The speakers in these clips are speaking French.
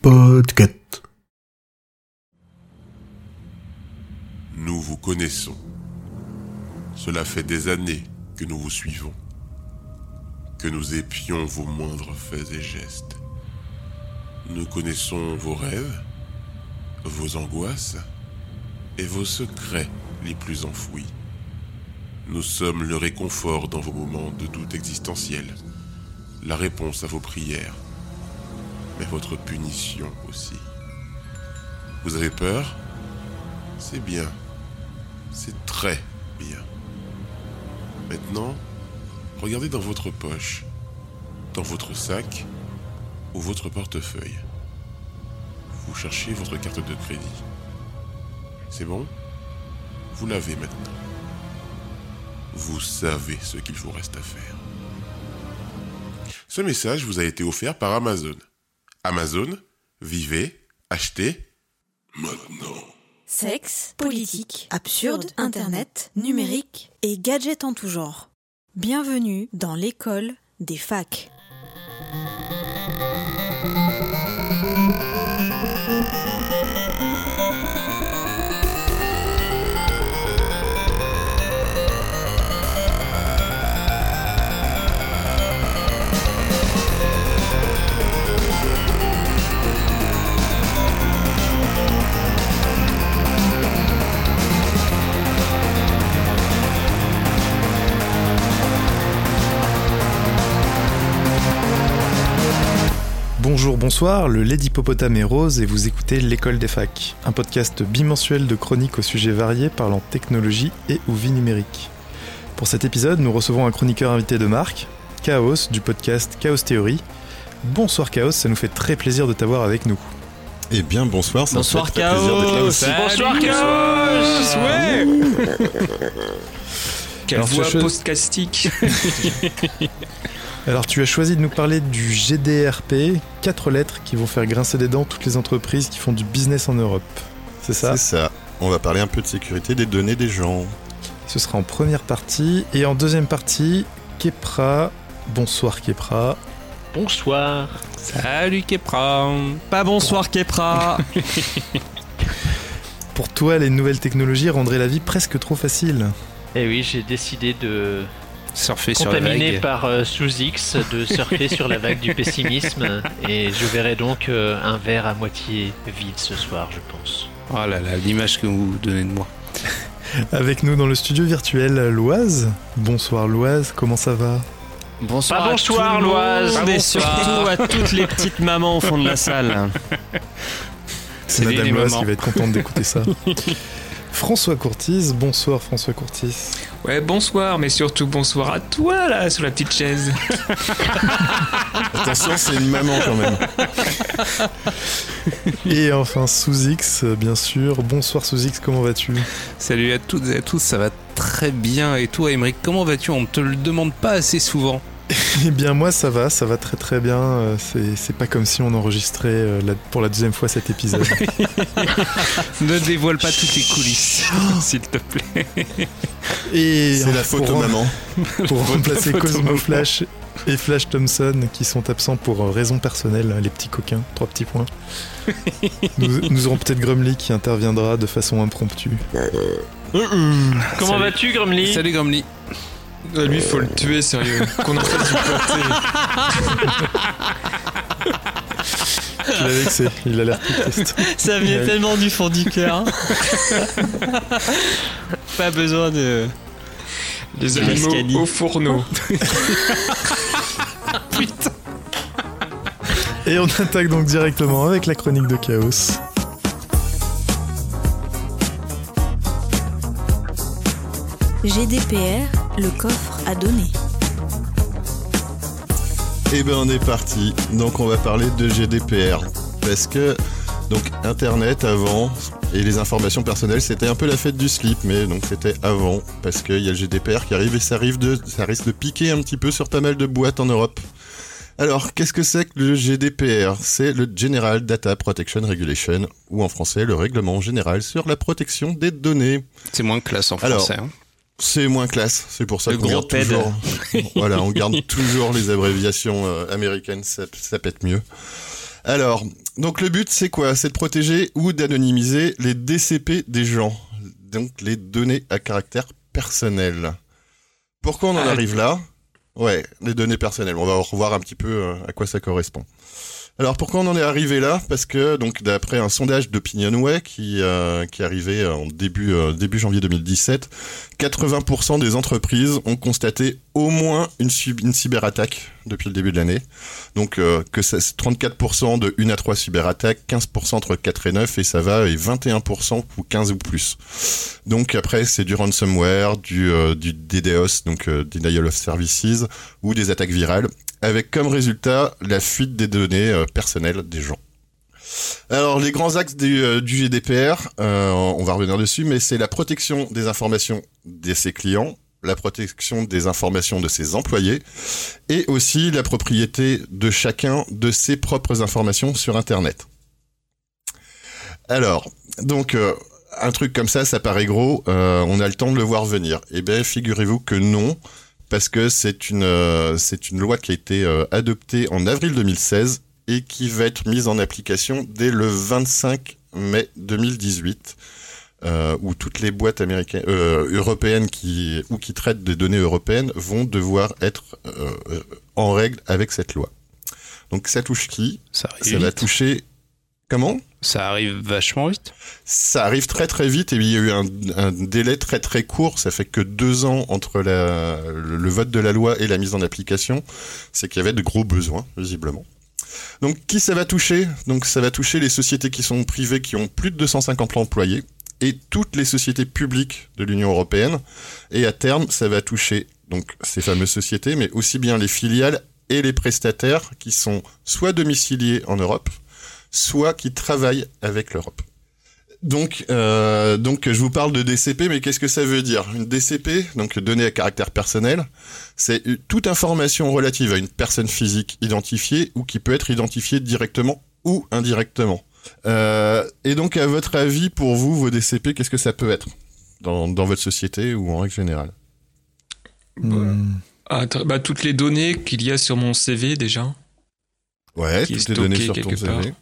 Podcast. Nous vous connaissons. Cela fait des années que nous vous suivons, que nous épions vos moindres faits et gestes. Nous connaissons vos rêves, vos angoisses et vos secrets les plus enfouis. Nous sommes le réconfort dans vos moments de doute existentiel, la réponse à vos prières, mais votre punition aussi. Vous avez peur ? C'est bien, c'est très bien. Maintenant, regardez dans votre poche, dans votre sac ou votre portefeuille. Vous cherchez votre carte de crédit. C'est bon ? Vous l'avez maintenant. Vous savez ce qu'il vous reste à faire. Ce message vous a été offert par Amazon. Amazon, vivez, achetez, maintenant. Sexe, politique, absurde, internet, numérique et gadgets en tout genre. Bienvenue dans l'école des facs. Bonjour, bonsoir, le Lady Popotame est rose et vous écoutez l'École des FAQ, un podcast bimensuel de chroniques aux sujets variés parlant technologie et ou vie numérique. Pour cet épisode, nous recevons un chroniqueur invité de marque, Chaos du podcast Chaos Theory. Bonsoir Chaos, ça nous fait très plaisir de t'avoir avec nous. Eh bien bonsoir, ça bonsoir, me fait très plaisir d'être là aussi. Bonsoir Chaos, ouais. Quelle alors, voix podcastique. Alors tu as choisi de nous parler du GDPR, 4 lettres qui vont faire grincer des dents toutes les entreprises qui font du business en Europe, c'est ça ? C'est ça, on va parler un peu de sécurité des données des gens. Ce sera en première partie, et en deuxième partie, Keppra. Bonsoir Keppra. Bonsoir. Salut Keppra. Pas bonsoir Keppra. Pour toi, les nouvelles technologies rendraient la vie presque trop facile. Eh oui, j'ai décidé de... surfer sur la vague. Contaminé par SuzyX, de surfer sur la vague du pessimisme, et je verrai donc un verre à moitié vide ce soir, je pense. Oh là là, l'image que vous donnez de moi. Avec nous dans le studio virtuel, Loïse. Bonsoir Loïse, comment ça va ? Bonsoir, bonsoir Loïse, et surtout à toutes les petites mamans au fond de la salle. C'est Madame Loïse qui va être contente d'écouter ça. François Courtiz, bonsoir François Courtiz. Ouais, bonsoir, mais surtout bonsoir à toi là, sur la petite chaise. Attention, c'est une maman quand même. Et enfin SuzyX, bien sûr. Bonsoir SuzyX, comment vas-tu ? Salut à toutes et à tous, ça va très bien. Et toi Aymeric, comment vas-tu ? On ne te le demande pas assez souvent. Eh bien moi ça va très très bien, c'est pas comme si on enregistrait pour la deuxième fois cet épisode. Ne dévoile pas toutes les coulisses, s'il te plaît. Et c'est la faute aux mamans. Pour remplacer Cosmo, Flash et Flash Thompson qui sont absents pour raisons personnelles, les petits coquins, 3 petits points. Nous aurons peut-être Grumly qui interviendra de façon impromptue. Comment vas-tu Grumly ? Salut Grumly. Ah, lui, faut le tuer, sérieux. Qu'on est en train de supporter. Je l'avais vexé, il a l'air tout triste. Ça venait tellement du fond du cœur. Pas besoin de... Les animaux au fourneau. Putain. Et on attaque donc directement avec la chronique de Chaos. GDPR, le coffre à donner. Eh ben on est parti. Donc on va parler de GDPR parce que donc Internet avant et les informations personnelles c'était un peu la fête du slip, mais donc c'était avant parce qu'il y a le GDPR qui arrive et ça risque de piquer un petit peu sur pas mal de boîtes en Europe. Alors qu'est-ce que c'est que le GDPR ? C'est le General Data Protection Regulation ou en français le règlement général sur la protection des données. C'est moins classe en français. Alors, hein. C'est moins classe, c'est pour ça qu'on garde toujours. Voilà, on garde toujours les abréviations américaines, ça pète mieux. Alors, donc le but c'est quoi? C'est de protéger ou d'anonymiser les DCP des gens, donc les données à caractère personnel. Pourquoi on en arrive là? Ouais, les données personnelles. On va revoir un petit peu à quoi ça correspond. Alors pourquoi on en est arrivé là? Parce que donc d'après un sondage d'OpinionWay qui est arrivé en début janvier 2017, 80% des entreprises ont constaté au moins une cyberattaque depuis le début de l'année. Donc que ça, c'est 34% de 1 à 3 cyberattaques, 15% entre 4 et 9 et ça va, et 21% ou 15 ou plus. Donc après c'est du ransomware, du DDoS, donc denial of services, ou des attaques virales, avec comme résultat la fuite des données personnelles des gens. Alors les grands axes du GDPR, on va revenir dessus, mais c'est la protection des informations de ses clients, la protection des informations de ses employés, et aussi la propriété de chacun de ses propres informations sur Internet. Alors, donc... un truc comme ça paraît gros, on a le temps de le voir venir. Eh bien, figurez-vous que non, parce que c'est une loi qui a été adoptée en avril 2016 et qui va être mise en application dès le 25 mai 2018, où toutes les boîtes américaines, européennes qui traitent des données européennes vont devoir être en règle avec cette loi. Donc ça touche qui? Ça va toucher... Comment? Ça arrive vachement vite. Ça arrive très très vite et il y a eu un délai très très court. Ça fait que 2 ans entre le vote de la loi et la mise en application. C'est qu'il y avait de gros besoins, visiblement. Donc qui ça va toucher? Donc ça va toucher les sociétés qui sont privées, qui ont plus de 250 employés, et toutes les sociétés publiques de l'Union européenne. Et à terme, ça va toucher donc ces fameuses sociétés, mais aussi bien les filiales et les prestataires qui sont soit domiciliés en Europe, soit qui travaillent avec l'Europe. Donc je vous parle de DCP, mais qu'est-ce que ça veut dire? Une DCP, donc donnée à caractère personnel, c'est toute information relative à une personne physique identifiée ou qui peut être identifiée directement ou indirectement. Et donc, à votre avis, pour vous, vos DCP, qu'est-ce que ça peut être dans votre société ou en règle générale? Toutes les données qu'il y a sur mon CV, déjà. Ouais, toutes les données sur ton CV.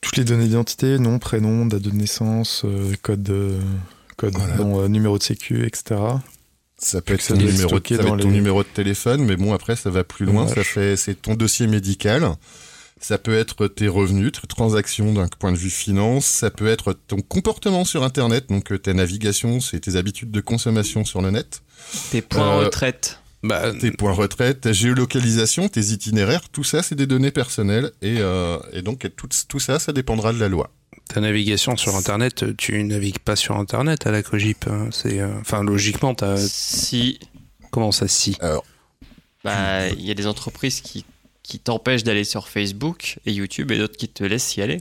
Toutes les données d'identité, nom, prénom, date de naissance, code voilà. Numéro de sécu, etc. Ça peut être ça ton numéro de téléphone, mais bon, après, ça va plus loin. Ouais. C'est ton dossier médical. Ça peut être tes revenus, tes transactions d'un point de vue finance. Ça peut être ton comportement sur Internet, donc ta navigation, c'est tes habitudes de consommation sur le net. Tes points retraite. Tes points retraite, ta géolocalisation, tes itinéraires, tout ça, c'est des données personnelles. Et donc, tout ça, ça dépendra de la loi. Ta navigation sur Internet, tu navigues pas sur Internet à la COGIP. Enfin, logiquement, t'as... Si. Comment ça, si? Alors. Bah, il y a des entreprises qui t'empêchent d'aller sur Facebook et YouTube et d'autres qui te laissent y aller.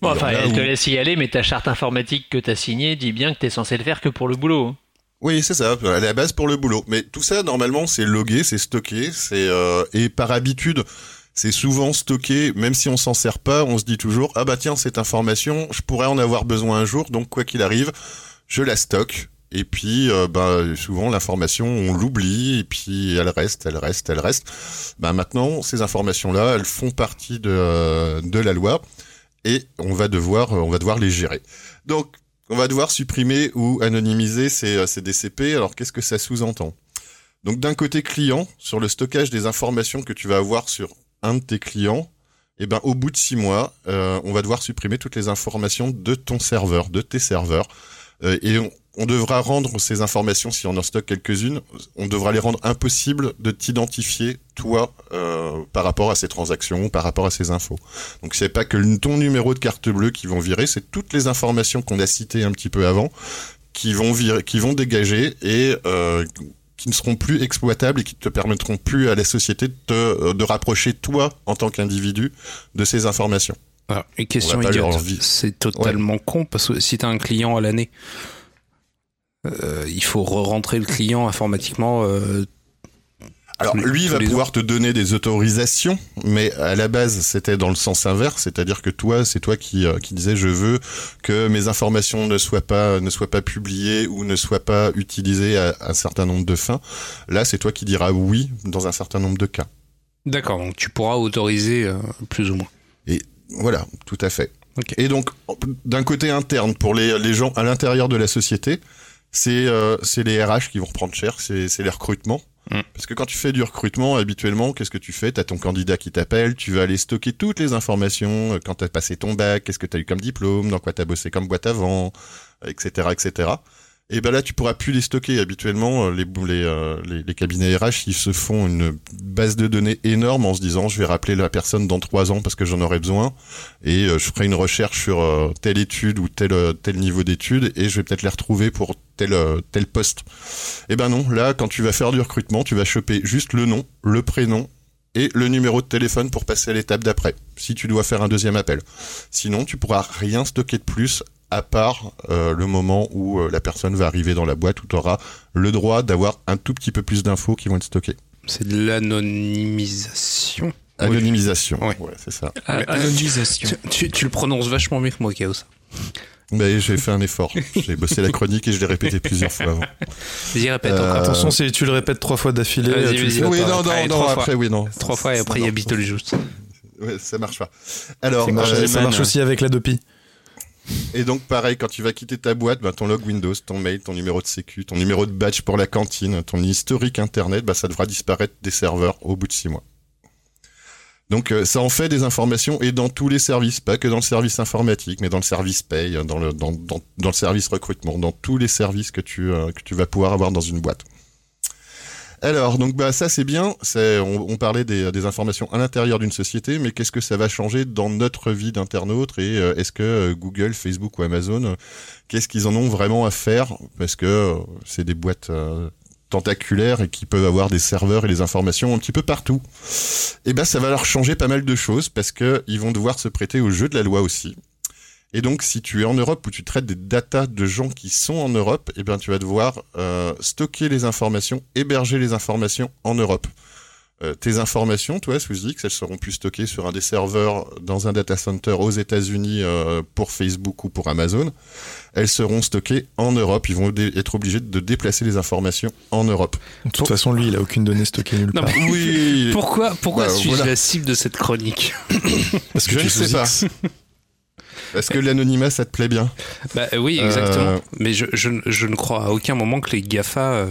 Bon, enfin, elles te laissent y aller, mais ta charte informatique que t'as signée dit bien que t'es censé le faire que pour le boulot. Oui, c'est ça, à la base pour le boulot. Mais tout ça, normalement, c'est logué, c'est stocké, et par habitude, c'est souvent stocké, même si on s'en sert pas, on se dit toujours, ah bah tiens, cette information, je pourrais en avoir besoin un jour, donc quoi qu'il arrive, je la stocke. Et puis, souvent, l'information, on l'oublie, et puis elle reste. Bah maintenant, ces informations-là, elles font partie de la loi, et on va devoir les gérer. Donc, on va devoir supprimer ou anonymiser ces DCP. Alors, qu'est-ce que ça sous-entend? Donc, d'un côté client, sur le stockage des informations que tu vas avoir sur un de tes clients, eh ben, au bout de 6 mois, on va devoir supprimer toutes les informations de ton serveur, de tes serveurs. Et on devra rendre ces informations, si on en stocke quelques-unes, on devra les rendre impossibles de t'identifier, toi, par rapport à ces transactions, par rapport à ces infos. Donc c'est pas que ton numéro de carte bleue qui vont virer, c'est toutes les informations qu'on a citées un petit peu avant qui vont virer, qui vont dégager et qui ne seront plus exploitables et qui ne te permettront plus à la société de rapprocher toi en tant qu'individu de ces informations. Alors, une question idiote, c'est totalement con parce que si t'as un client à l'année, il faut re-rentrer le client informatiquement Alors lui, il va pouvoir te donner des autorisations, mais à la base, c'était dans le sens inverse, c'est-à-dire que toi, c'est toi qui disais je veux que mes informations ne soient pas publiées ou ne soient pas utilisées à un certain nombre de fins. Là, c'est toi qui diras oui dans un certain nombre de cas. D'accord, donc tu pourras autoriser plus ou moins. Et voilà, tout à fait. Okay. Et donc, d'un côté interne, pour les gens à l'intérieur de la société, c'est les RH qui vont reprendre cher, c'est les recrutements. Mmh. Parce que quand tu fais du recrutement, habituellement, qu'est-ce que tu fais? T'as ton candidat qui t'appelle, tu vas aller stocker toutes les informations, quand t'as passé ton bac, qu'est-ce que t'as eu comme diplôme, dans quoi t'as bossé comme boîte avant, etc., etc. Et ben là, tu pourras plus les stocker. Habituellement, les cabinets RH, ils se font une base de données énorme en se disant, je vais rappeler la personne dans 3 ans parce que j'en aurai besoin, et je ferai une recherche sur telle étude ou tel niveau d'étude, et je vais peut-être les retrouver pour tel poste. Et ben non, là, quand tu vas faire du recrutement, tu vas choper juste le nom, le prénom et le numéro de téléphone pour passer à l'étape d'après, si tu dois faire un deuxième appel. Sinon, tu pourras rien stocker de plus, à part le moment où la personne va arriver dans la boîte, où tu auras le droit d'avoir un tout petit peu plus d'infos qui vont être stockées. C'est de l'anonymisation. Anonymisation, oui. Ouais, c'est ça. Anonymisation. Tu le prononces vachement mieux que moi, Chaos. Ben, j'ai fait un effort. J'ai bossé la chronique et je l'ai répété plusieurs fois avant. Vas-y, répète encore. Attention, si tu le répètes 3 fois d'affilée... Vas-y, oui, non, après, oui, non. 3 fois et après, il y a Beatle Just. Ouais, ça marche pas. Alors, ça marche aussi avec l'Adopi. Et donc pareil, quand tu vas quitter ta boîte, bah, ton log Windows, ton mail, ton numéro de sécu, ton numéro de badge pour la cantine, ton historique internet, bah, ça devra disparaître des serveurs au bout de 6 mois. Donc ça en fait des informations, et dans tous les services, pas que dans le service informatique, mais dans le service paye, dans le service recrutement, dans tous les services que tu vas pouvoir avoir dans une boîte. Alors, donc bah ça c'est bien, on parlait des informations à l'intérieur d'une société, mais qu'est-ce que ça va changer dans notre vie d'internaute, et est-ce que Google, Facebook ou Amazon, qu'est-ce qu'ils en ont vraiment à faire, parce que c'est des boîtes tentaculaires et qui peuvent avoir des serveurs et des informations un petit peu partout. Et ben ça va leur changer pas mal de choses, parce que ils vont devoir se prêter au jeu de la loi aussi. Et donc, si tu es en Europe ou tu traites des datas de gens qui sont en Europe, eh bien, tu vas devoir stocker les informations, héberger les informations en Europe. Tes informations, toi, SuzyX, elles seront plus stockées sur un des serveurs dans un data center aux États-Unis pour Facebook ou pour Amazon. Elles seront stockées en Europe. Ils vont être obligés de déplacer les informations en Europe. De toute façon, lui, il a aucune donnée stockée nulle part. Non, oui. Pourquoi bah, suis-je la cible de cette chronique? Parce que je ne sais pas. Parce que l'anonymat, ça te plaît bien. Bah oui, exactement. Mais je ne crois à aucun moment que les GAFA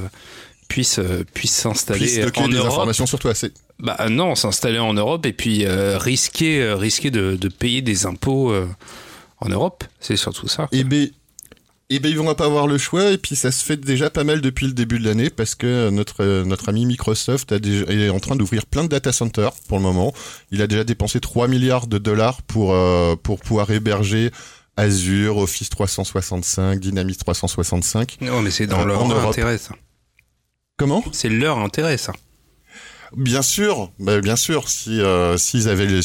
puissent s'installer en Europe. Puissent stocker des informations sur toi. Bah non, s'installer en Europe et puis risquer de payer des impôts en Europe. C'est surtout ça. Et ben, ils vont pas avoir le choix, et puis ça se fait déjà pas mal depuis le début de l'année, parce que notre ami Microsoft est en train d'ouvrir plein de data centers pour le moment. Il a déjà dépensé 3 milliards de dollars pour pouvoir héberger Azure, Office 365, Dynamics 365. Non, mais c'est dans leur intérêt, ça. Comment ? C'est leur intérêt, ça. Bien sûr, bah bien sûr. S'ils avaient le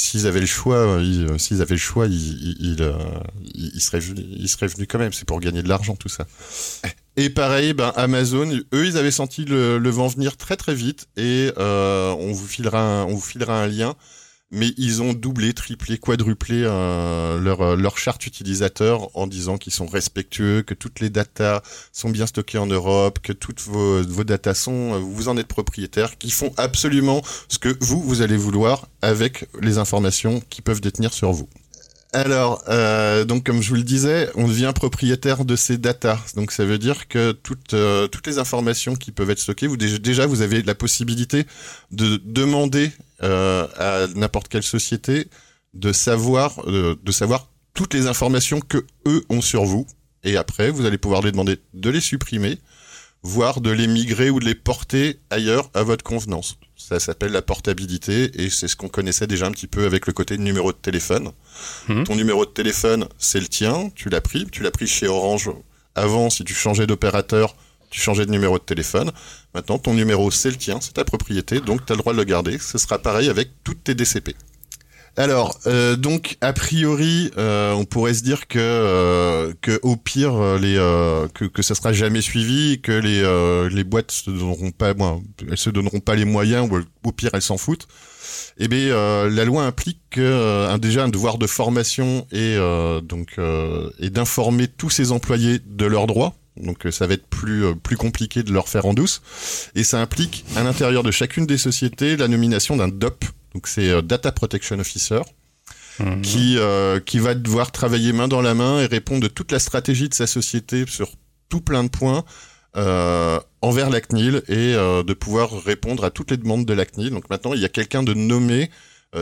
choix, ils seraient venus quand même. C'est pour gagner de l'argent, tout ça. Et pareil, ben Amazon, eux, ils avaient senti le vent venir très très vite. Et on vous filera un lien. Mais ils ont doublé, triplé, quadruplé leur charte utilisateur en disant qu'ils sont respectueux, que toutes les datas sont bien stockées en Europe, que toutes vos datas vous en êtes propriétaires, qu'ils font absolument ce que vous allez vouloir avec les informations qu'ils peuvent détenir sur vous. Alors, donc comme je vous le disais, on devient propriétaire de ces datas. Donc ça veut dire que toutes les informations qui peuvent être stockées, vous avez la possibilité de demander à n'importe quelle société de savoir toutes les informations que eux ont sur vous. Et après, vous allez pouvoir les demander de les supprimer, voire de les migrer ou de les porter ailleurs à votre convenance. Ça s'appelle la portabilité, et c'est ce qu'on connaissait déjà un petit peu avec le côté numéro de téléphone. Mmh. Ton numéro de téléphone, c'est le tien, tu l'as pris chez Orange. Avant, si tu changeais d'opérateur, tu changeais de numéro de téléphone. Maintenant, ton numéro, c'est le tien, c'est ta propriété, donc tu as le droit de le garder. Ce sera pareil avec toutes tes DCP. Alors, donc a priori, on pourrait se dire que au pire, que ça sera jamais suivi, que les boîtes se donneront pas, bon, elles se donneront pas les moyens, ou au pire elles s'en foutent. Eh bien, la loi implique que déjà un devoir de formation et d'informer tous ses employés de leurs droits. Donc ça va être plus compliqué de leur faire en douce, et ça implique à l'intérieur de chacune des sociétés la nomination d'un DOP, donc c'est Data Protection Officer, qui va devoir travailler main dans la main et répondre de toute la stratégie de sa société sur tout plein de points envers la CNIL, et de pouvoir répondre à toutes les demandes de la CNIL. Donc maintenant il y a quelqu'un de nommé,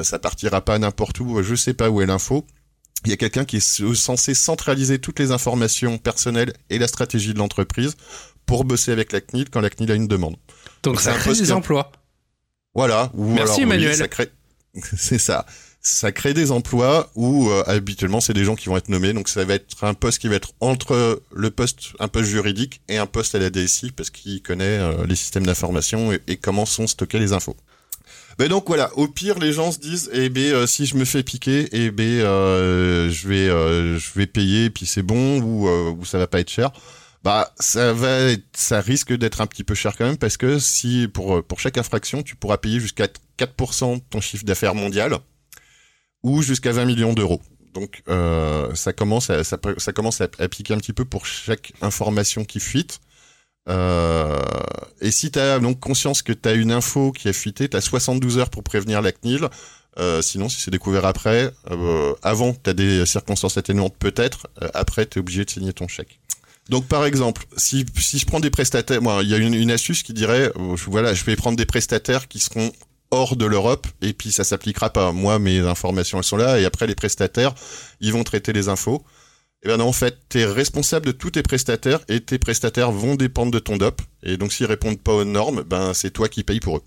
ça partira pas n'importe où, je sais pas où est l'info. Il y a quelqu'un qui est censé centraliser toutes les informations personnelles et la stratégie de l'entreprise pour bosser avec la CNIL quand la CNIL a une demande. Donc ça crée des emplois. Voilà. Merci Emmanuel. C'est ça. Ça crée des emplois où habituellement c'est des gens qui vont être nommés. Donc ça va être un poste qui va être entre un poste juridique et un poste à la DSI, parce qu'il connaît les systèmes d'information et comment sont stockées les infos. Ben donc voilà, au pire les gens se disent si je me fais piquer, je vais payer, puis c'est bon, ou ça va pas être cher. Bah ça risque d'être un petit peu cher quand même, parce que si pour chaque infraction, tu pourras payer jusqu'à 4% de ton chiffre d'affaires mondial ou jusqu'à 20 millions d'euros. Donc ça commence à piquer un petit peu pour chaque information qui fuite. Et si t'as donc conscience que t'as une info qui a fuité, t'as 72 heures pour prévenir la CNIL. Sinon, si c'est découvert après, avant t'as des circonstances atténuantes peut-être. Après, t'es obligé de signer ton chèque. Donc, par exemple, si je prends des prestataires, moi, il y a une astuce qui dirait, je vais prendre des prestataires qui seront hors de l'Europe, et puis ça s'appliquera pas. Moi, mes informations elles sont là, et après les prestataires, ils vont traiter les infos. Eh ben non, en fait, t'es responsable de tous tes prestataires, et tes prestataires vont dépendre de ton DOP. Et donc, s'ils répondent pas aux normes, ben c'est toi qui payes pour eux.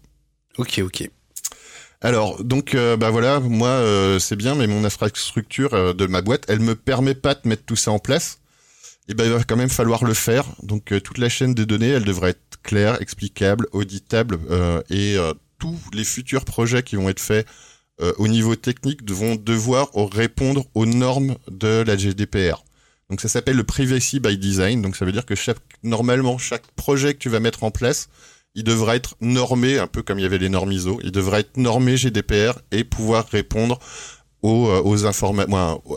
Ok. Alors, donc, voilà, moi, c'est bien, mais mon infrastructure de ma boîte, elle me permet pas de mettre tout ça en place. Et ben, il va quand même falloir le faire. Donc, toute la chaîne des données, elle devrait être claire, explicable, auditable, et tous les futurs projets qui vont être faits au niveau technique vont devoir répondre aux normes de la GDPR. Donc ça s'appelle le privacy by design. Donc ça veut dire que normalement chaque projet que tu vas mettre en place, il devra être normé, un peu comme il y avait les normes ISO, il devra être normé GDPR et pouvoir répondre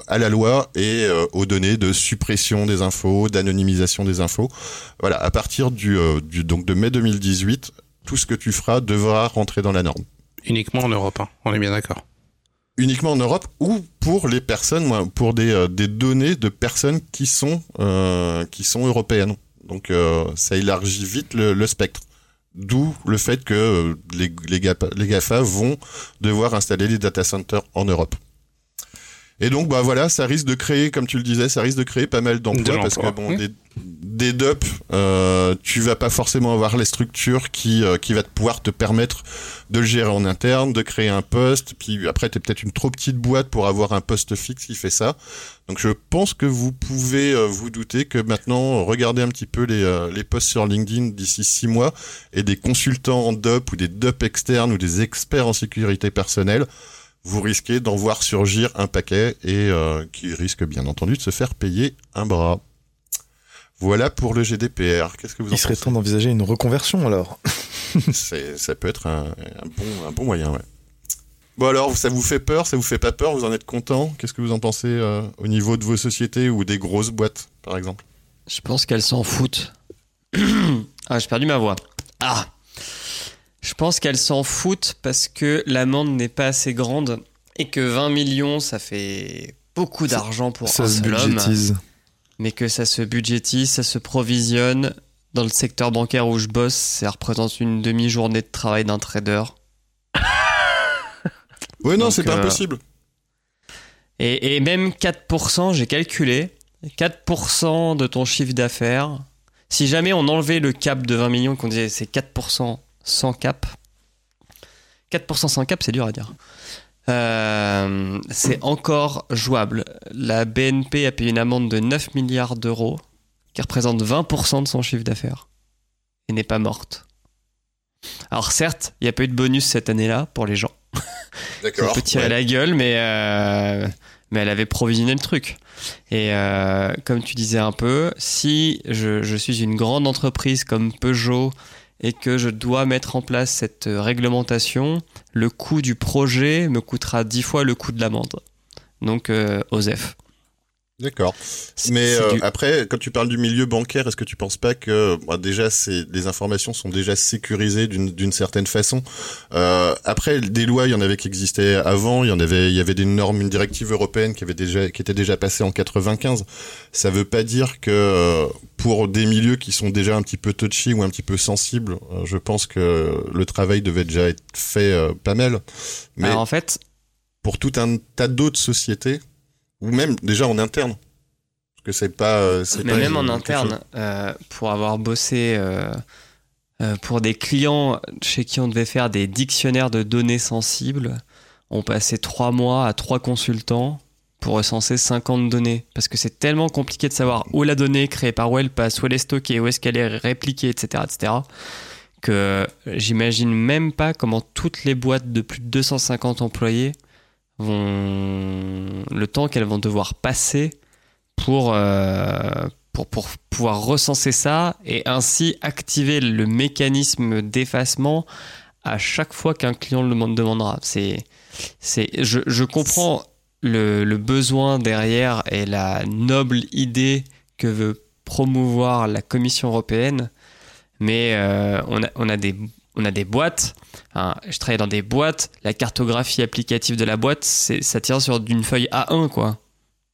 à la loi et aux données de suppression des infos, d'anonymisation des infos. Voilà, à partir de mai 2018, tout ce que tu feras devra rentrer dans la norme. Uniquement en Europe, hein. On est bien d'accord. Uniquement en Europe, ou pour les personnes, pour des données de personnes qui sont européennes. Donc ça élargit vite le spectre. D'où le fait que les GAFA vont devoir installer les data centers en Europe. Et donc ça risque de créer, comme tu le disais, pas mal d'emplois, parce que des DOP, tu vas pas forcément avoir les structures qui va pouvoir te permettre de le gérer en interne, de créer un poste, puis après t'es peut-être une trop petite boîte pour avoir un poste fixe qui fait ça. Donc je pense que vous pouvez vous douter que maintenant, regardez un petit peu les posts sur LinkedIn d'ici 6 mois, et des consultants en DOP ou des DOP externes ou des experts en sécurité personnelle, vous risquez d'en voir surgir un paquet, et qui risque bien entendu de se faire payer un bras. Voilà pour le GDPR. Qu'est-ce que vous en pensez ? Il serait temps d'envisager une reconversion alors. Ça peut être un bon moyen, ouais. Bon alors, ça vous fait peur, ça vous fait pas peur, vous en êtes content ? Qu'est-ce que vous en pensez au niveau de vos sociétés ou des grosses boîtes par exemple ? Je pense qu'elles s'en foutent. Ah, j'ai perdu ma voix. Ah ! Je pense qu'elles s'en foutent parce que l'amende n'est pas assez grande, et que 20 millions, ça fait beaucoup d'argent pour un seul homme. Mais que ça se budgétise, ça se provisionne. Dans le secteur bancaire où je bosse, ça représente une demi-journée de travail d'un trader. Oui, non, donc, c'est pas impossible. Et même 4%, j'ai calculé, 4% de ton chiffre d'affaires. Si jamais on enlevait le cap de 20 millions, qu'on disait c'est 4%, sans cap. 4% sans cap, c'est dur à dire. C'est encore jouable. La BNP a payé une amende de 9 milliards d'euros qui représente 20% de son chiffre d'affaires et n'est pas morte. Alors certes, il n'y a pas eu de bonus cette année-là pour les gens. D'accord. Un peu tiré la gueule, mais elle avait provisionné le truc. Et comme tu disais un peu, si je suis une grande entreprise comme Peugeot et que je dois mettre en place cette réglementation, le coût du projet me coûtera 10 fois le coût de l'amende. Donc, OSEF. D'accord. Mais après, quand tu parles du milieu bancaire, est-ce que tu penses pas que déjà les informations sont déjà sécurisées d'une certaine façon? Après, des lois, il y en avait qui existaient avant, il y avait des normes, une directive européenne qui était déjà passée en 95. Ça veut pas dire que pour des milieux qui sont déjà un petit peu touchy ou un petit peu sensibles, je pense que le travail devait déjà être fait pas mal. Mais alors en fait, pour tout un tas d'autres sociétés. Ou même déjà en interne, parce que c'est pas. Même en interne, pour avoir bossé pour des clients chez qui on devait faire des dictionnaires de données sensibles, on passait 3 mois à 3 consultants pour recenser 50 données, parce que c'est tellement compliqué de savoir où la donnée est créée, par où elle passe, où elle est stockée, où est-ce qu'elle est répliquée, etc., etc., que j'imagine même pas comment toutes les boîtes de plus de 250 employés le temps qu'elles vont devoir passer pour pouvoir recenser ça et ainsi activer le mécanisme d'effacement à chaque fois qu'un client le demandera. Je comprends le besoin derrière et la noble idée que veut promouvoir la Commission européenne, mais on a des boîtes, hein, je travaille dans des boîtes, la cartographie applicative de la boîte, ça tire sur d'une feuille A1, quoi.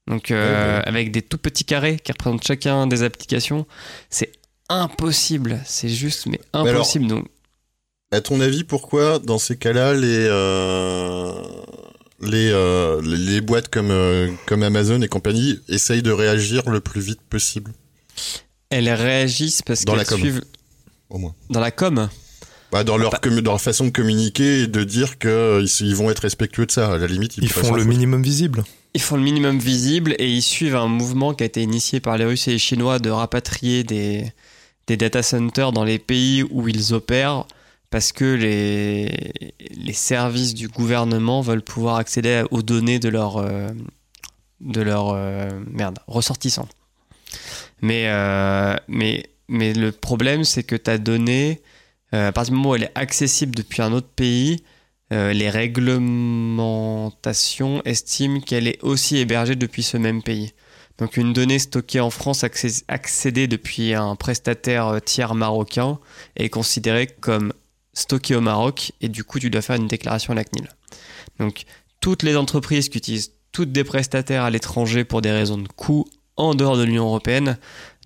Donc, avec des tout petits carrés qui représentent chacun des applications, c'est impossible, c'est juste, mais impossible. Mais alors, donc, à ton avis, pourquoi, dans ces cas-là, les boîtes comme Amazon et compagnie essayent de réagir le plus vite possible? Elles réagissent parce qu'elles suivent... Au moins. Dans la com'? Dans leur façon de communiquer et de dire qu'ils vont être respectueux de ça. À la limite, ils font le minimum visible. Ils font le minimum visible et ils suivent un mouvement qui a été initié par les Russes et les Chinois de rapatrier des data centers dans les pays où ils opèrent parce que les services du gouvernement veulent pouvoir accéder aux données de leurs ressortissants. Mais le problème, c'est que ta donnée... à partir du moment où elle est accessible depuis un autre pays, les réglementations estiment qu'elle est aussi hébergée depuis ce même pays. Donc une donnée stockée en France accédée depuis un prestataire tiers marocain est considérée comme stockée au Maroc et du coup tu dois faire une déclaration à la CNIL. Donc toutes les entreprises qui utilisent toutes des prestataires à l'étranger pour des raisons de coût en dehors de l'Union européenne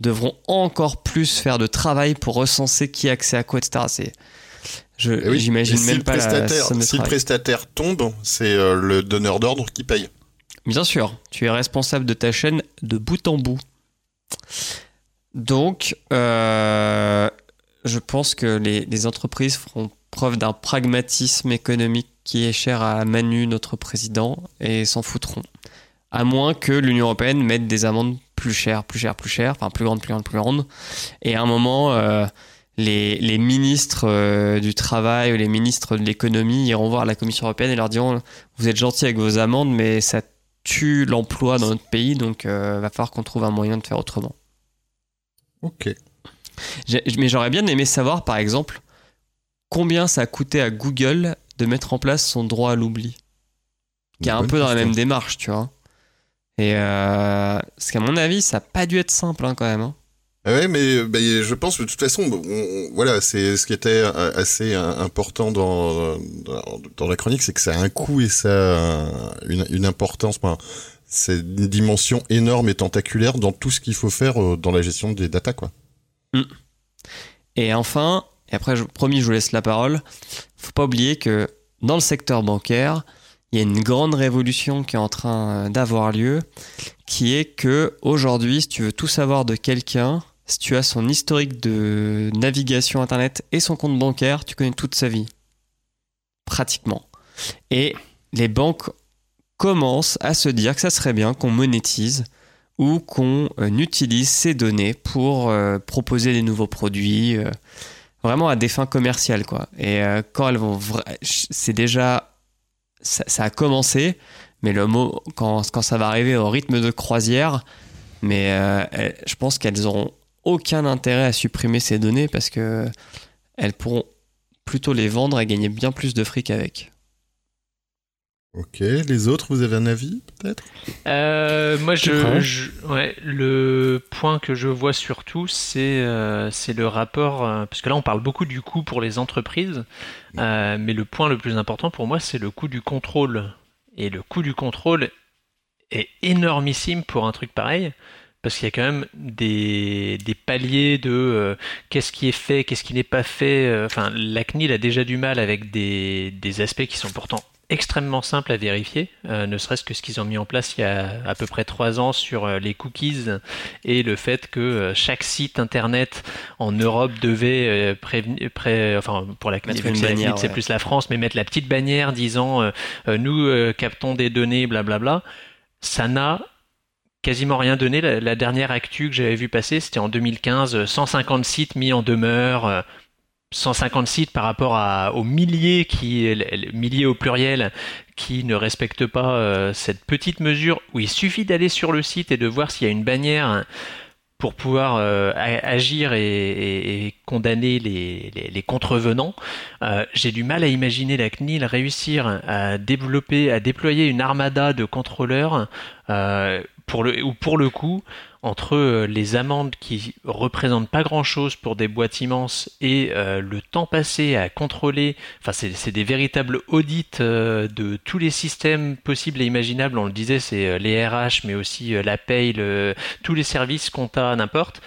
devront encore plus faire de travail pour recenser qui a accès à quoi, etc. J'imagine même pas la somme de travail. Si le prestataire tombe, c'est le donneur d'ordre qui paye. Bien sûr, tu es responsable de ta chaîne de bout en bout. Donc, je pense que les entreprises feront preuve d'un pragmatisme économique qui est cher à Manu, notre président, et s'en foutront. À moins que l'Union européenne mette des amendes plus chères, enfin plus grandes. Et à un moment, les ministres du travail ou les ministres de l'économie iront voir la Commission européenne et leur diront « Vous êtes gentils avec vos amendes, mais ça tue l'emploi dans notre pays, donc va falloir qu'on trouve un moyen de faire autrement. » Ok. Mais j'aurais bien aimé savoir, par exemple, combien ça a coûté à Google de mettre en place son droit à l'oubli, qui est un peu dans la même démarche, tu vois. Et parce qu'à mon avis, ça n'a pas dû être simple quand même. Oui, mais je pense que de toute façon, voilà, c'est ce qui était assez important dans la chronique, c'est que ça a un coût et ça a une importance. Enfin, c'est une dimension énorme et tentaculaire dans tout ce qu'il faut faire dans la gestion des data, quoi. Et enfin, et après, promis, je vous laisse la parole. Faut pas oublier que dans le secteur bancaire, il y a une grande révolution qui est en train d'avoir lieu, qui est que aujourd'hui, si tu veux tout savoir de quelqu'un, si tu as son historique de navigation internet et son compte bancaire, tu connais toute sa vie, pratiquement. Et les banques commencent à se dire que ça serait bien qu'on monétise ou qu'on utilise ces données pour proposer des nouveaux produits, vraiment à des fins commerciales, quoi. Et quand elles vont, c'est déjà ça a commencé, mais le mot, quand ça va arriver au rythme de croisière, mais je pense qu'elles n'auront aucun intérêt à supprimer ces données parce qu'elles pourront plutôt les vendre et gagner bien plus de fric avec. Ok, les autres, vous avez un avis peut-être ? Moi, ouais, le point que je vois surtout, c'est le rapport, parce que là on parle beaucoup du coût pour les entreprises, mais le point le plus important pour moi, c'est le coût du contrôle. Et le coût du contrôle est énormissime pour un truc pareil, parce qu'il y a quand même des paliers de qu'est-ce qui est fait, qu'est-ce qui n'est pas fait. Enfin, la CNIL a déjà du mal avec des aspects qui sont pourtant extrêmement simple à vérifier, ne serait-ce que ce qu'ils ont mis en place il y a à peu près 3 ans sur les cookies et le fait que chaque site internet en Europe devait prévenir, enfin pour la CNIL, c'est plus la France, mais mettre la petite bannière disant nous captons des données, blablabla. Ça n'a quasiment rien donné. La dernière actu que j'avais vu passer, c'était en 2015, 150 sites mis en demeure. 150 sites par rapport aux milliers milliers au pluriel qui ne respectent pas cette petite mesure où il suffit d'aller sur le site et de voir s'il y a une bannière pour pouvoir agir et condamner les contrevenants. J'ai du mal à imaginer la CNIL réussir à déployer une armada de contrôleurs pour le coup, entre les amendes qui représentent pas grand-chose pour des boîtes immenses et le temps passé à contrôler, enfin c'est des véritables audits de tous les systèmes possibles et imaginables. On le disait, c'est les RH, mais aussi la paye, tous les services, compta, n'importe.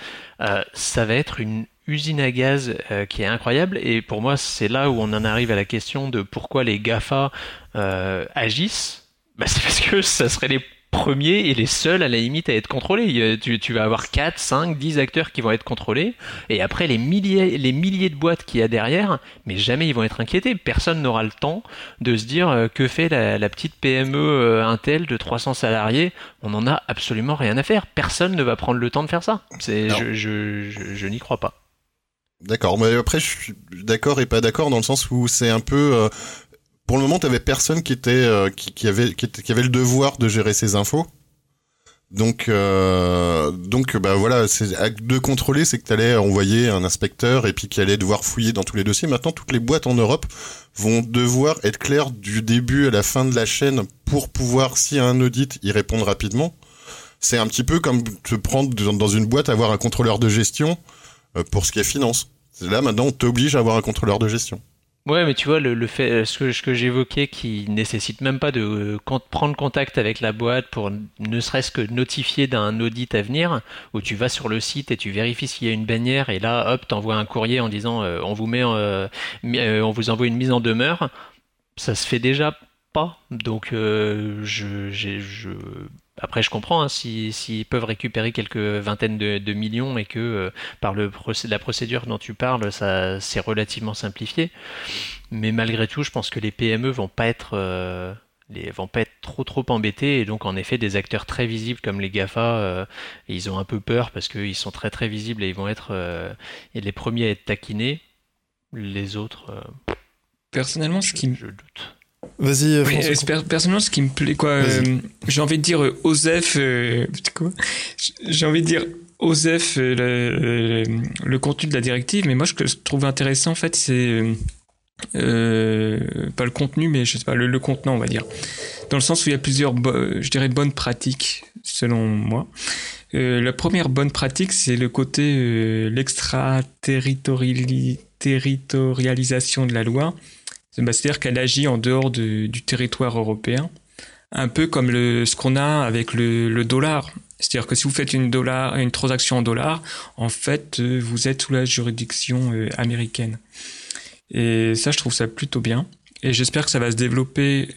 Ça va être une usine à gaz qui est incroyable, et pour moi c'est là où on en arrive à la question de pourquoi les GAFA agissent. Bah, c'est parce que ça serait les premiers et les seuls à la limite à être contrôlés. Tu vas avoir 4, 5, 10 acteurs qui vont être contrôlés, et après les milliers de boîtes qu'il y a derrière, mais jamais ils vont être inquiétés. Personne n'aura le temps de se dire que fait la petite PME Intel de 300 salariés, on en a absolument rien à faire. Personne ne va prendre le temps de faire ça. Je n'y crois pas. D'accord, mais après je suis d'accord et pas d'accord dans le sens où c'est un peu... Pour le moment, tu avais personne qui avait le devoir de gérer ces infos. Donc bah voilà, de contrôler, c'est que tu allais envoyer un inspecteur et puis qu'il allait devoir fouiller dans tous les dossiers. Maintenant, toutes les boîtes en Europe vont devoir être claires du début à la fin de la chaîne pour pouvoir, s'il y a un audit, y répondre rapidement. C'est un petit peu comme te prendre dans une boîte, avoir un contrôleur de gestion pour ce qui est finance. Là, maintenant, on t'oblige à avoir un contrôleur de gestion. Ouais, mais tu vois, le fait, ce que j'évoquais qui nécessite même pas de prendre contact avec la boîte pour ne serait-ce que notifier d'un audit à venir, où tu vas sur le site et tu vérifies s'il y a une bannière, et là, hop, t'envoies un courrier en disant on vous envoie une mise en demeure. Ça se fait déjà pas. Donc, après, je comprends, hein, s'ils peuvent récupérer quelques vingtaines de millions et que par la procédure dont tu parles, ça c'est relativement simplifié. Mais malgré tout, je pense que les PME vont pas être trop embêtés, et donc en effet, des acteurs très visibles comme les GAFA, ils ont un peu peur parce qu'ils sont très très visibles et ils vont être les premiers à être taquinés. Les autres, personnellement, je doute. Vas-y, personnellement, ce qui me plaît, quoi, j'ai envie de dire OSEF, le contenu de la directive, mais moi je trouve intéressant en fait, c'est pas le contenu, mais je sais pas, le contenant, on va dire, dans le sens où il y a plusieurs, je dirais, bonnes pratiques selon moi. La première bonne pratique, c'est le côté l'extraterritorialisation de la loi. C'est-à-dire qu'elle agit en dehors du territoire européen, un peu comme ce qu'on a avec le dollar. C'est-à-dire que si vous faites une transaction en dollars, en fait, vous êtes sous la juridiction américaine. Et ça, je trouve ça plutôt bien. Et j'espère que ça va se développer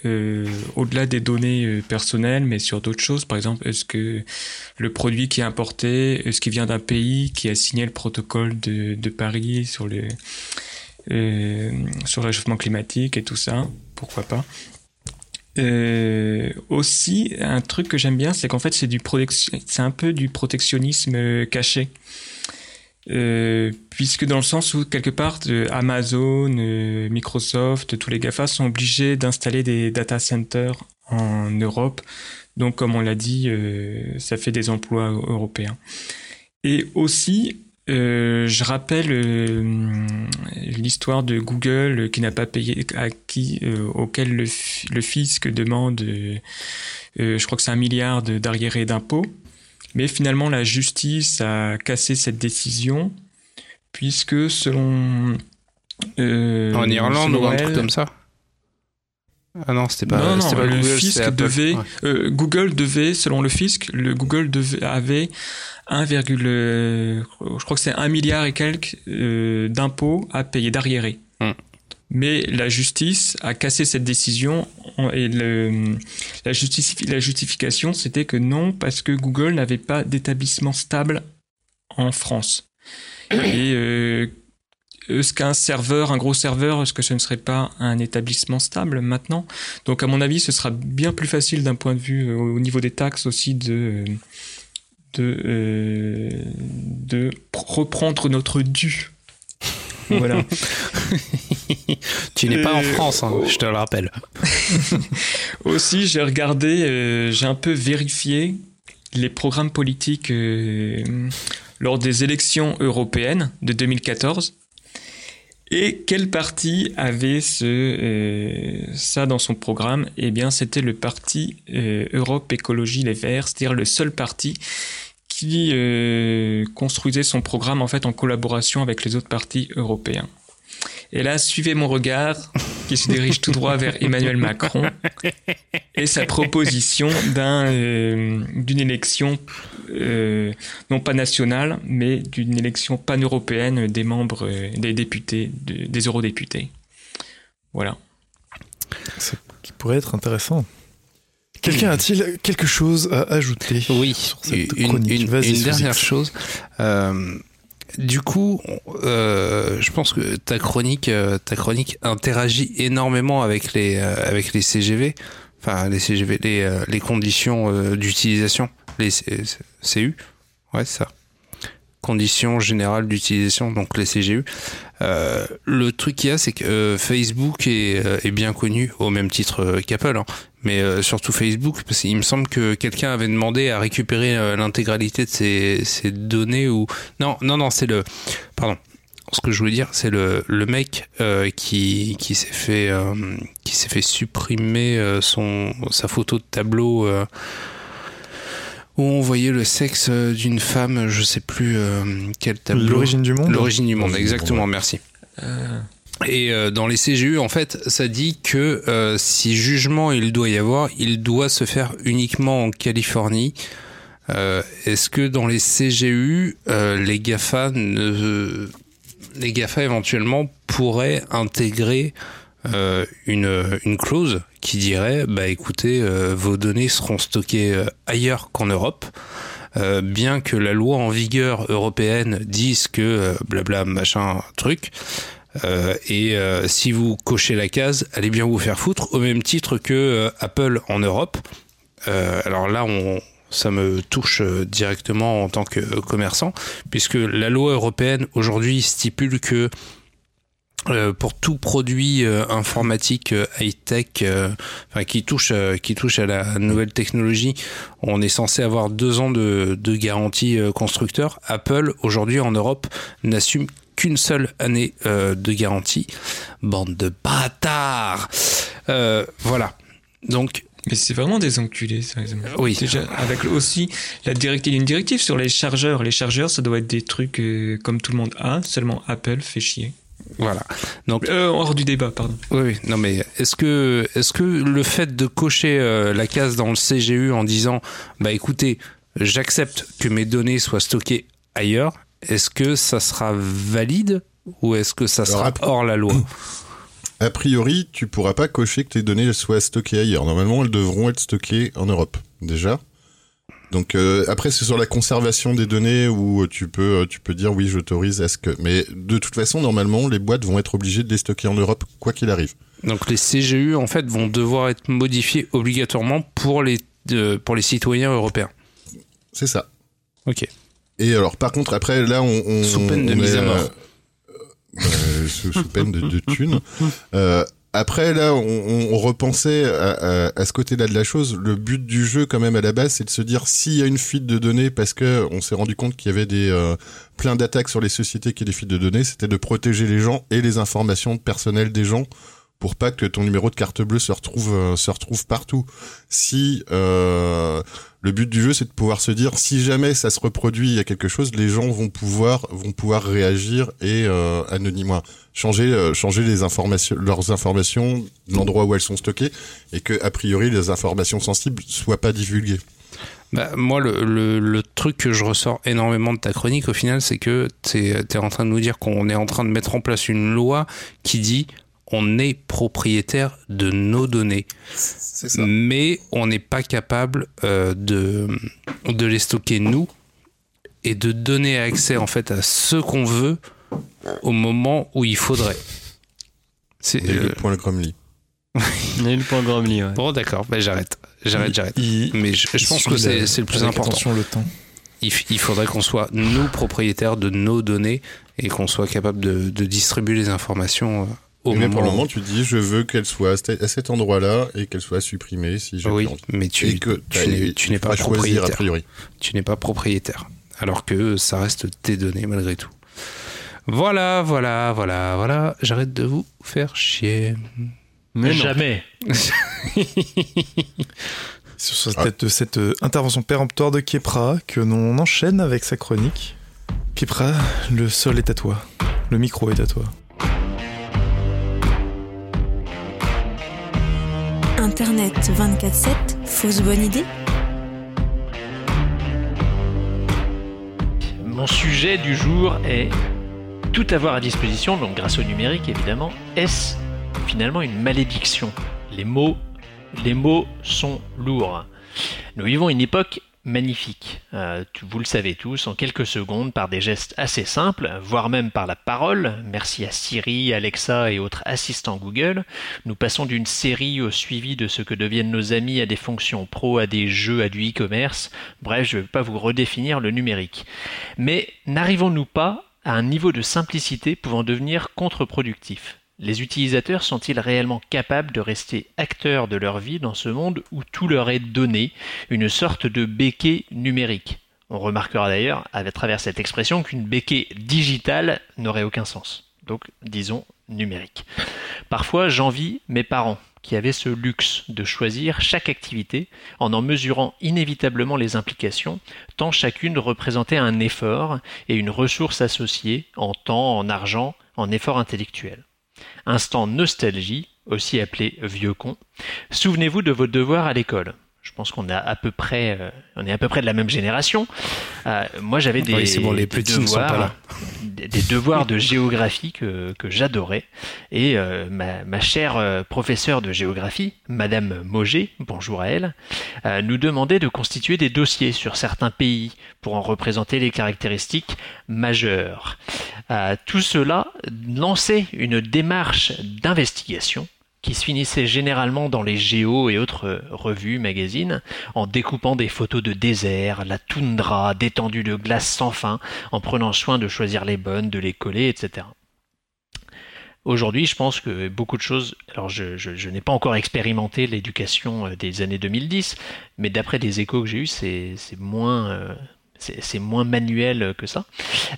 au-delà des données personnelles, mais sur d'autres choses. Par exemple, est-ce que le produit qui est importé, est-ce qu'il vient d'un pays qui a signé le protocole de Paris sur le réchauffement climatique et tout ça, pourquoi pas. Aussi, un truc que j'aime bien, c'est qu'en fait, c'est un peu du protectionnisme caché. puisque dans le sens où quelque part Amazon, Microsoft, tous les GAFA sont obligés d'installer des data centers en Europe. Donc comme on l'a dit, ça fait des emplois européens. Et aussi, je rappelle l'histoire de Google qui n'a pas payé, auquel le fisc demande, je crois que c'est 1 milliard d'arriérés d'impôts. Mais finalement, la justice a cassé cette décision, puisque selon... en Irlande selon ou un truc comme ça. Ah non, c'était pas... Non, c'était pas le Google, fisc devait... Ouais. Google devait, selon le fisc, avait je crois que c'est 1 milliard et quelques d'impôts à payer, d'arriérés. Mais la justice a cassé cette décision et la justification, c'était que non, parce que Google n'avait pas d'établissement stable en France. Et est-ce qu'un serveur, un gros serveur, est-ce que ce ne serait pas un établissement stable maintenant? Donc à mon avis, ce sera bien plus facile d'un point de vue au niveau des taxes aussi de reprendre notre dû. Voilà. Tu n'es pas en France, hein, je te le rappelle. Aussi, j'ai regardé, j'ai un peu vérifié les programmes politiques lors des élections européennes de 2014. Et quel parti avait ça dans son programme? Eh bien, c'était le parti Europe Écologie Les Verts, c'est-à-dire le seul parti qui construisait son programme en fait en collaboration avec les autres partis européens. Et là, suivez mon regard qui se dirige tout droit vers Emmanuel Macron et sa proposition d'une élection non pas nationale, mais d'une élection pan-européenne des membres, des députés, des eurodéputés. Voilà. Ce qui pourrait être intéressant. Quelqu'un a-t-il quelque chose à ajouter? Oui, sur cette chronique? Une dernière chose. Du coup, je pense que ta chronique interagit énormément avec les CGV, enfin les CGV, les conditions d'utilisation, les CU, ouais c'est ça, conditions générales d'utilisation, donc les CGU. Le truc qu'il y a, c'est que Facebook est bien connu au même titre qu'Apple, hein, mais surtout Facebook, parce qu'il me semble que quelqu'un avait demandé à récupérer l'intégralité de ces données ou non, c'est le pardon. Ce que je voulais dire, c'est le mec qui s'est fait supprimer sa photo de tableau où on voyait le sexe d'une femme, je sais plus quel tableau. L'origine du monde, exactement, merci. Et dans les CGU, en fait, ça dit que si jugement il doit y avoir, il doit se faire uniquement en Californie. Est-ce que dans les CGU, les GAFA éventuellement pourraient intégrer une clause qui dirait bah écoutez, vos données seront stockées ailleurs qu'en Europe, bien que la loi en vigueur européenne dise que blabla machin truc, et si vous cochez la case, allez bien vous faire foutre, au même titre que Apple en Europe. Alors là ça me touche directement en tant que commerçant, puisque la loi européenne aujourd'hui stipule que pour tout produit informatique high-tech, enfin qui touche à la nouvelle technologie, on est censé avoir 2 ans de garantie constructeur. Apple aujourd'hui en Europe n'assume qu'une seule année de garantie. Bande de bâtards. Voilà. Donc. Mais c'est vraiment des enculés, sérieusement. Oui. Déjà, avec aussi la directive, une directive sur les chargeurs. Les chargeurs, ça doit être des trucs comme tout le monde a. Seulement Apple fait chier. Voilà. Donc hors du débat, pardon. Oui. Non, mais est-ce que le fait de cocher la case dans le CGU en disant bah écoutez, j'accepte que mes données soient stockées ailleurs, est-ce que ça sera valide ou est-ce que ça sera hors la loi? A priori, tu pourras pas cocher que tes données soient stockées ailleurs. Normalement, elles devront être stockées en Europe déjà. Donc après, c'est sur la conservation des données où tu peux dire oui, j'autorise à ce que... Mais de toute façon, normalement, les boîtes vont être obligées de les stocker en Europe, quoi qu'il arrive. Donc les CGU, en fait, vont devoir être modifiés obligatoirement pour les citoyens européens. C'est ça. Ok. Et alors, par contre, après, là, on... Sous peine de mise à mort. Sous peine de thunes. Après, là, on repensait à ce côté-là de la chose. Le but du jeu, quand même, à la base, c'est de se dire s'il y a une fuite de données, parce que on s'est rendu compte qu'il y avait des plein d'attaques sur les sociétés qui étaient des fuites de données, c'était de protéger les gens et les informations personnelles des gens pour pas que ton numéro de carte bleue se retrouve partout. Le but du jeu, c'est de pouvoir se dire si jamais ça se reproduit, il y a quelque chose, les gens vont pouvoir réagir et anonymement changer les informations, leurs informations, l'endroit où elles sont stockées, et que a priori les informations sensibles soient pas divulguées. Bah, moi, le truc que je ressors énormément de ta chronique, au final, c'est que t'es en train de nous dire qu'on est en train de mettre en place une loi qui dit on est propriétaire de nos données. C'est ça. Mais on n'est pas capable de les stocker nous et de donner accès en fait à ce qu'on veut au moment où il faudrait. C'est le point Grumly. On a eu le point Grumly, ouais. Bon, d'accord, bah, j'arrête. Mais je pense que c'est le plus important. Attention, le temps. Il faudrait qu'on soit nous propriétaires de nos données et qu'on soit capable de distribuer les informations. Mais pour le moment, tu dis, je veux qu'elle soit à cet endroit-là et qu'elle soit supprimée si j'ai envie. Oui, mais tu n'es pas propriétaire. A priori. Tu n'es pas propriétaire. Alors que ça reste tes données malgré tout. Voilà. J'arrête de vous faire chier. Mais jamais. Sur cette intervention péremptoire de Keppra, que l'on enchaîne avec sa chronique. Keppra, le sol est à toi. Le micro est à toi. Internet 24/7, fausse bonne idée. Mon sujet du jour est tout avoir à disposition, donc grâce au numérique évidemment. Est-ce finalement une malédiction ? Les mots sont lourds. Nous vivons une époque magnifique. Vous le savez tous, en quelques secondes, par des gestes assez simples, voire même par la parole, merci à Siri, Alexa et autres assistants Google, nous passons d'une série au suivi de ce que deviennent nos amis à des fonctions pro, à des jeux, à du e-commerce. Bref, je ne vais pas vous redéfinir le numérique. Mais n'arrivons-nous pas à un niveau de simplicité pouvant devenir contre-productif ? Les utilisateurs sont-ils réellement capables de rester acteurs de leur vie dans ce monde où tout leur est donné, une sorte de béquet numérique ? On remarquera d'ailleurs à travers cette expression qu'une béquet digitale n'aurait aucun sens. Donc, disons numérique. Parfois, j'envie mes parents qui avaient ce luxe de choisir chaque activité en mesurant inévitablement les implications, tant chacune représentait un effort et une ressource associée en temps, en argent, en effort intellectuel. Instant nostalgie, aussi appelé vieux con. Souvenez-vous de vos devoirs à l'école. Je pense qu'on a on est à peu près de la même génération. Moi, j'avais des devoirs de géographie que j'adorais. Et ma chère professeure de géographie, Madame Mauger, bonjour à elle, nous demandait de constituer des dossiers sur certains pays pour en représenter les caractéristiques majeures. Tout cela lançait une démarche d'investigation qui se finissait généralement dans les géos et autres revues, magazines, en découpant des photos de désert, la toundra, d'étendues de glace sans fin, en prenant soin de choisir les bonnes, de les coller, etc. Aujourd'hui, je pense que beaucoup de choses... Alors, je n'ai pas encore expérimenté l'éducation des années 2010, mais d'après des échos que j'ai eus, c'est moins... C'est moins manuel que ça.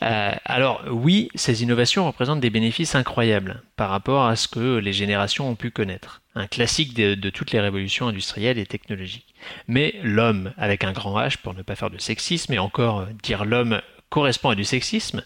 Alors oui, ces innovations représentent des bénéfices incroyables par rapport à ce que les générations ont pu connaître. Un classique de toutes les révolutions industrielles et technologiques. Mais l'homme, avec un grand H pour ne pas faire de sexisme, et encore dire l'homme correspond à du sexisme,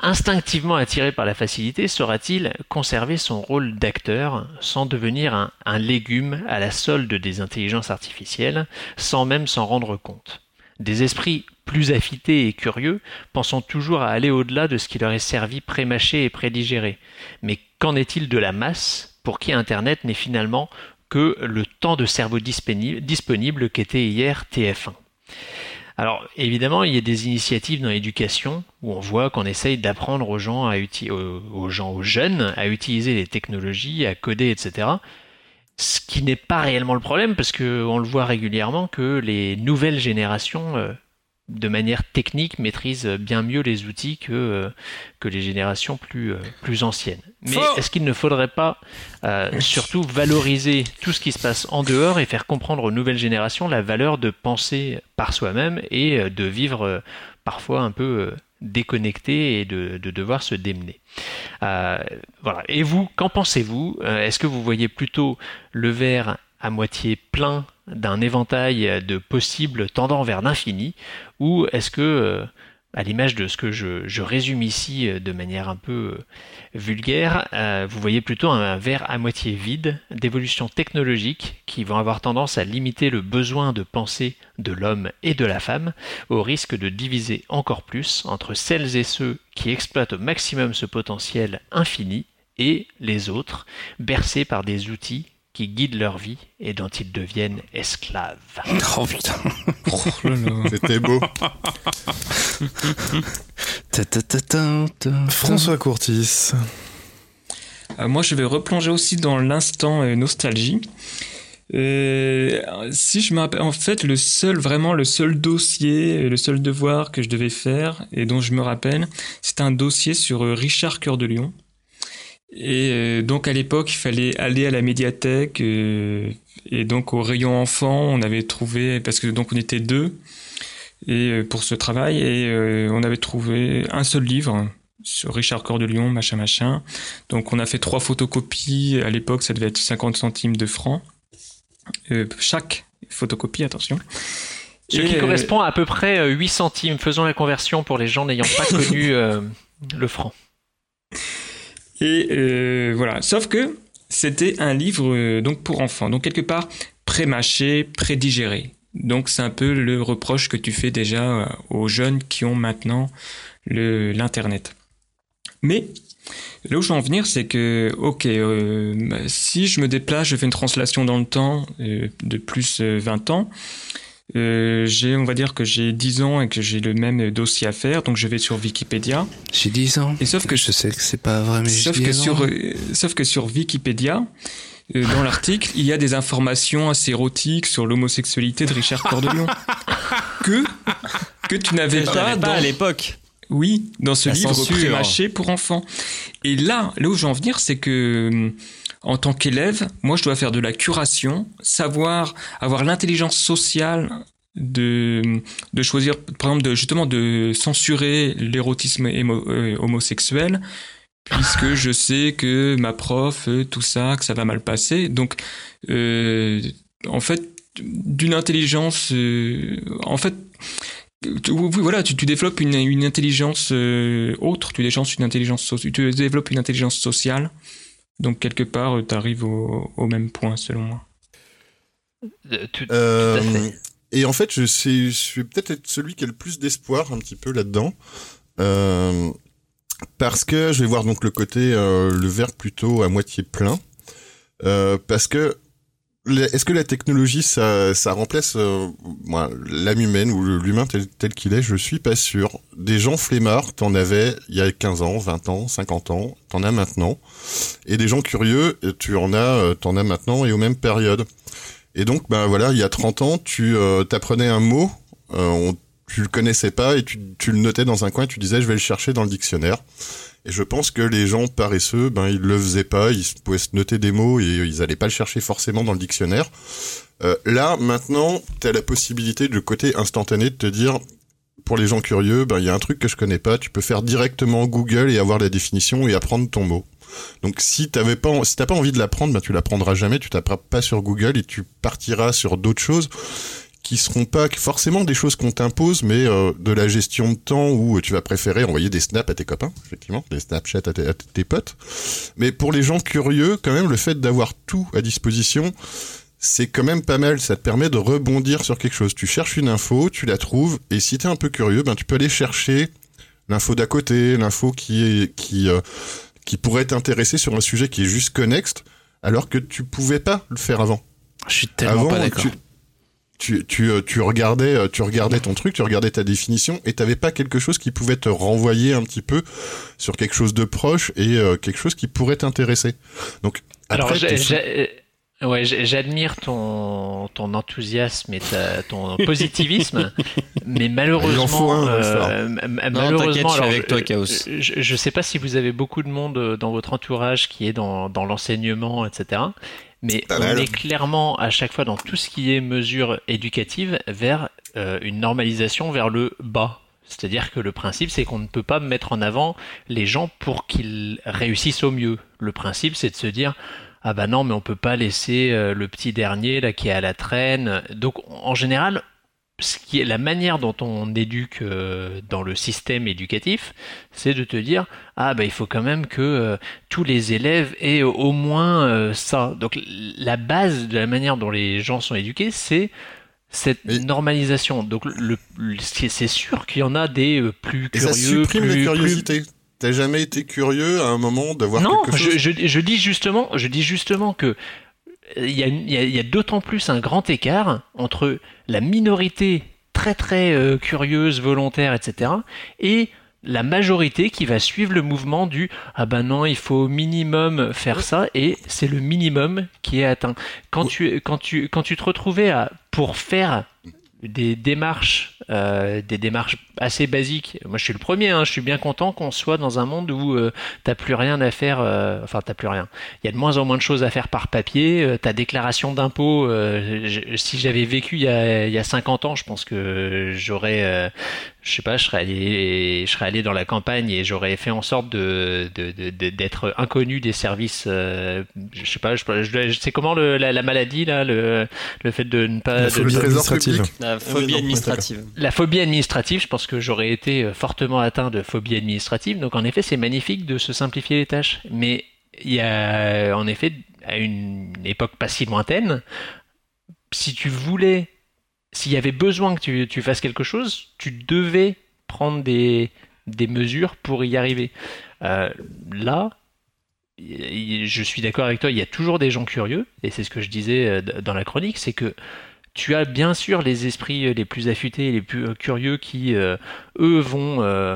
instinctivement attiré par la facilité, saura-t-il conserver son rôle d'acteur sans devenir un légume à la solde des intelligences artificielles, sans même s'en rendre compte ? Des esprits plus affûtés et curieux, pensant toujours à aller au-delà de ce qui leur est servi pré-mâché et pré-digéré. Mais qu'en est-il de la masse pour qui Internet n'est finalement que le temps de cerveau disponible qu'était hier TF1 ? Alors évidemment, il y a des initiatives dans l'éducation où on voit qu'on essaye d'apprendre aux jeunes à utiliser les technologies, à coder, etc. Ce qui n'est pas réellement le problème, parce qu'on le voit régulièrement que les nouvelles générations de manière technique, maîtrisent bien mieux les outils que les générations plus anciennes. Mais est-ce qu'il ne faudrait pas surtout valoriser tout ce qui se passe en dehors et faire comprendre aux nouvelles générations la valeur de penser par soi-même et de vivre parfois un peu déconnecté et de devoir se démener. Voilà. Et vous, qu'en pensez-vous ? Est-ce que vous voyez plutôt le verre à moitié plein d'un éventail de possibles tendant vers l'infini, ou est-ce que, à l'image de ce que je résume ici de manière un peu vulgaire, vous voyez plutôt un verre à moitié vide d'évolutions technologiques qui vont avoir tendance à limiter le besoin de penser de l'homme et de la femme, au risque de diviser encore plus entre celles et ceux qui exploitent au maximum ce potentiel infini et les autres, bercés par des outils qui guident leur vie et dont ils deviennent esclaves. Oh putain. C'était beau. François Courtiz. Moi, je vais replonger aussi dans l'instant nostalgie. Si je me rappelle, en fait, le seul dossier, le seul devoir que je devais faire et dont je me rappelle, c'était un dossier sur Richard Coeur de Lion. Et donc à l'époque, il fallait aller à la médiathèque et donc au rayon enfant, on avait trouvé, parce que donc on était deux et pour ce travail et on avait trouvé un seul livre sur Richard Coeur de Lion, machin. Donc on a fait 3 photocopies, à l'époque ça devait être 50 centimes de francs chaque photocopie, attention. Ce qui correspond à peu près 8 centimes, faisons la conversion pour les gens n'ayant pas connu le franc. Et voilà, sauf que c'était un livre donc pour enfants, donc quelque part pré-mâché, pré-digéré. Donc c'est un peu le reproche que tu fais déjà aux jeunes qui ont maintenant l'internet. Mais là où je veux en venir, c'est que si je me déplace, je fais une translation dans le temps de plus 20 ans. On va dire que j'ai 10 ans et que j'ai le même dossier à faire, donc je vais sur Wikipédia. J'ai 10 ans. Et sauf que je sais que c'est pas vrai, mais sauf que sur Wikipédia, dans l'article, il y a des informations assez érotiques sur l'homosexualité de Richard Coeur de Lion que tu n'avais pas à l'époque. Oui, dans ce livre pré-mâché pour enfants. Et là où je veux en venir, c'est que en tant qu'élève, moi, je dois faire de la curation, avoir l'intelligence sociale de choisir, par exemple, de censurer l'érotisme homosexuel, puisque je sais que ma prof, que ça va mal passer. Donc, en fait, d'une intelligence, voilà, tu développes une intelligence autre, tu développes une intelligence sociale. Donc, quelque part, tu arrives au même point, selon moi. Tout à fait. Et en fait, je suis peut-être celui qui a le plus d'espoir, un petit peu, là-dedans. Parce que je vais voir donc le côté, le verre plutôt à moitié plein. Parce que, est-ce que la technologie, ça remplace l'âme humaine ou l'humain tel qu'il est ? Je suis pas sûr. Des gens flemmards, t'en avais il y a 15 ans, 20 ans, 50 ans, t'en as maintenant. Et des gens curieux, t'en as maintenant et aux mêmes périodes. Et donc, il y a 30 ans, tu t'apprenais un mot, tu le connaissais pas et tu le notais dans un coin et tu disais « je vais le chercher dans le dictionnaire ». Et je pense que les gens paresseux, ils le faisaient pas, ils pouvaient se noter des mots et ils allaient pas le chercher forcément dans le dictionnaire. Là, maintenant, t'as la possibilité de côté instantané de te dire, pour les gens curieux, il y a un truc que je connais pas, tu peux faire directement Google et avoir la définition et apprendre ton mot. Donc si t'as pas envie de l'apprendre, tu l'apprendras jamais, tu t'apprends pas sur Google et tu partiras sur d'autres choses qui seront pas forcément des choses qu'on t'impose, mais de la gestion de temps où tu vas préférer envoyer des snaps à tes copains, effectivement, des Snapchat à tes potes. Mais pour les gens curieux, quand même, le fait d'avoir tout à disposition, c'est quand même pas mal. Ça te permet de rebondir sur quelque chose. Tu cherches une info, tu la trouves, et si t'es un peu curieux, tu peux aller chercher l'info d'à côté, l'info qui pourrait t'intéresser sur un sujet qui est juste connexe, alors que tu pouvais pas le faire avant. Je suis tellement pas d'accord. Tu regardais ton truc, tu regardais ta définition et t'avais pas quelque chose qui pouvait te renvoyer un petit peu sur quelque chose de proche et quelque chose qui pourrait t'intéresser. Donc après, j'admire ton enthousiasme et ton positivisme Mais malheureusement, malheureusement, je sais pas si vous avez beaucoup de monde dans votre entourage qui est dans l'enseignement, etc. Mais on est clairement à chaque fois dans tout ce qui est mesures éducatives vers une normalisation vers le bas. C'est-à-dire que le principe, c'est qu'on ne peut pas mettre en avant les gens pour qu'ils réussissent au mieux. Le principe, c'est de se dire « Ah bah non, mais on ne peut pas laisser le petit dernier là qui est à la traîne. » Donc, en général, ce qui est la manière dont on éduque dans le système éducatif, c'est de te dire « Ah bah il faut quand même que tous les élèves aient au moins ça. » Donc, la base de la manière dont les gens sont éduqués, c'est cette normalisation. Donc c'est sûr qu'il y en a des plus curieux. Et ça supprime la curiosité. T'as jamais été curieux à un moment d'avoir quelque chose. Non, je dis justement que il y a d'autant plus un grand écart entre la minorité très très curieuse, volontaire, etc. et la majorité qui va suivre le mouvement du « Ah ben non, il faut au minimum faire ça » et c'est le minimum qui est atteint. Quand tu te retrouvais pour faire des démarches assez basiques, moi je suis le premier, je suis bien content qu'on soit dans un monde où t'as plus rien à faire, t'as plus rien. Il y a de moins en moins de choses à faire par papier, ta déclaration d'impôt, si j'avais vécu il y a 50 ans, je pense que j'aurais... Je serais allé dans la campagne et j'aurais fait en sorte d'être inconnu des services. Je sais comment la maladie là, le fait de ne pas. La phobie administrative. Je pense que j'aurais été fortement atteint de phobie administrative. Donc en effet, c'est magnifique de se simplifier les tâches. Mais il y a en effet à une époque pas si lointaine, si tu voulais. S'il y avait besoin que tu fasses quelque chose, tu devais prendre des mesures pour y arriver. Là, je suis d'accord avec toi, il y a toujours des gens curieux, et c'est ce que je disais dans la chronique, c'est que tu as bien sûr les esprits les plus affûtés, les plus curieux qui, eux, vont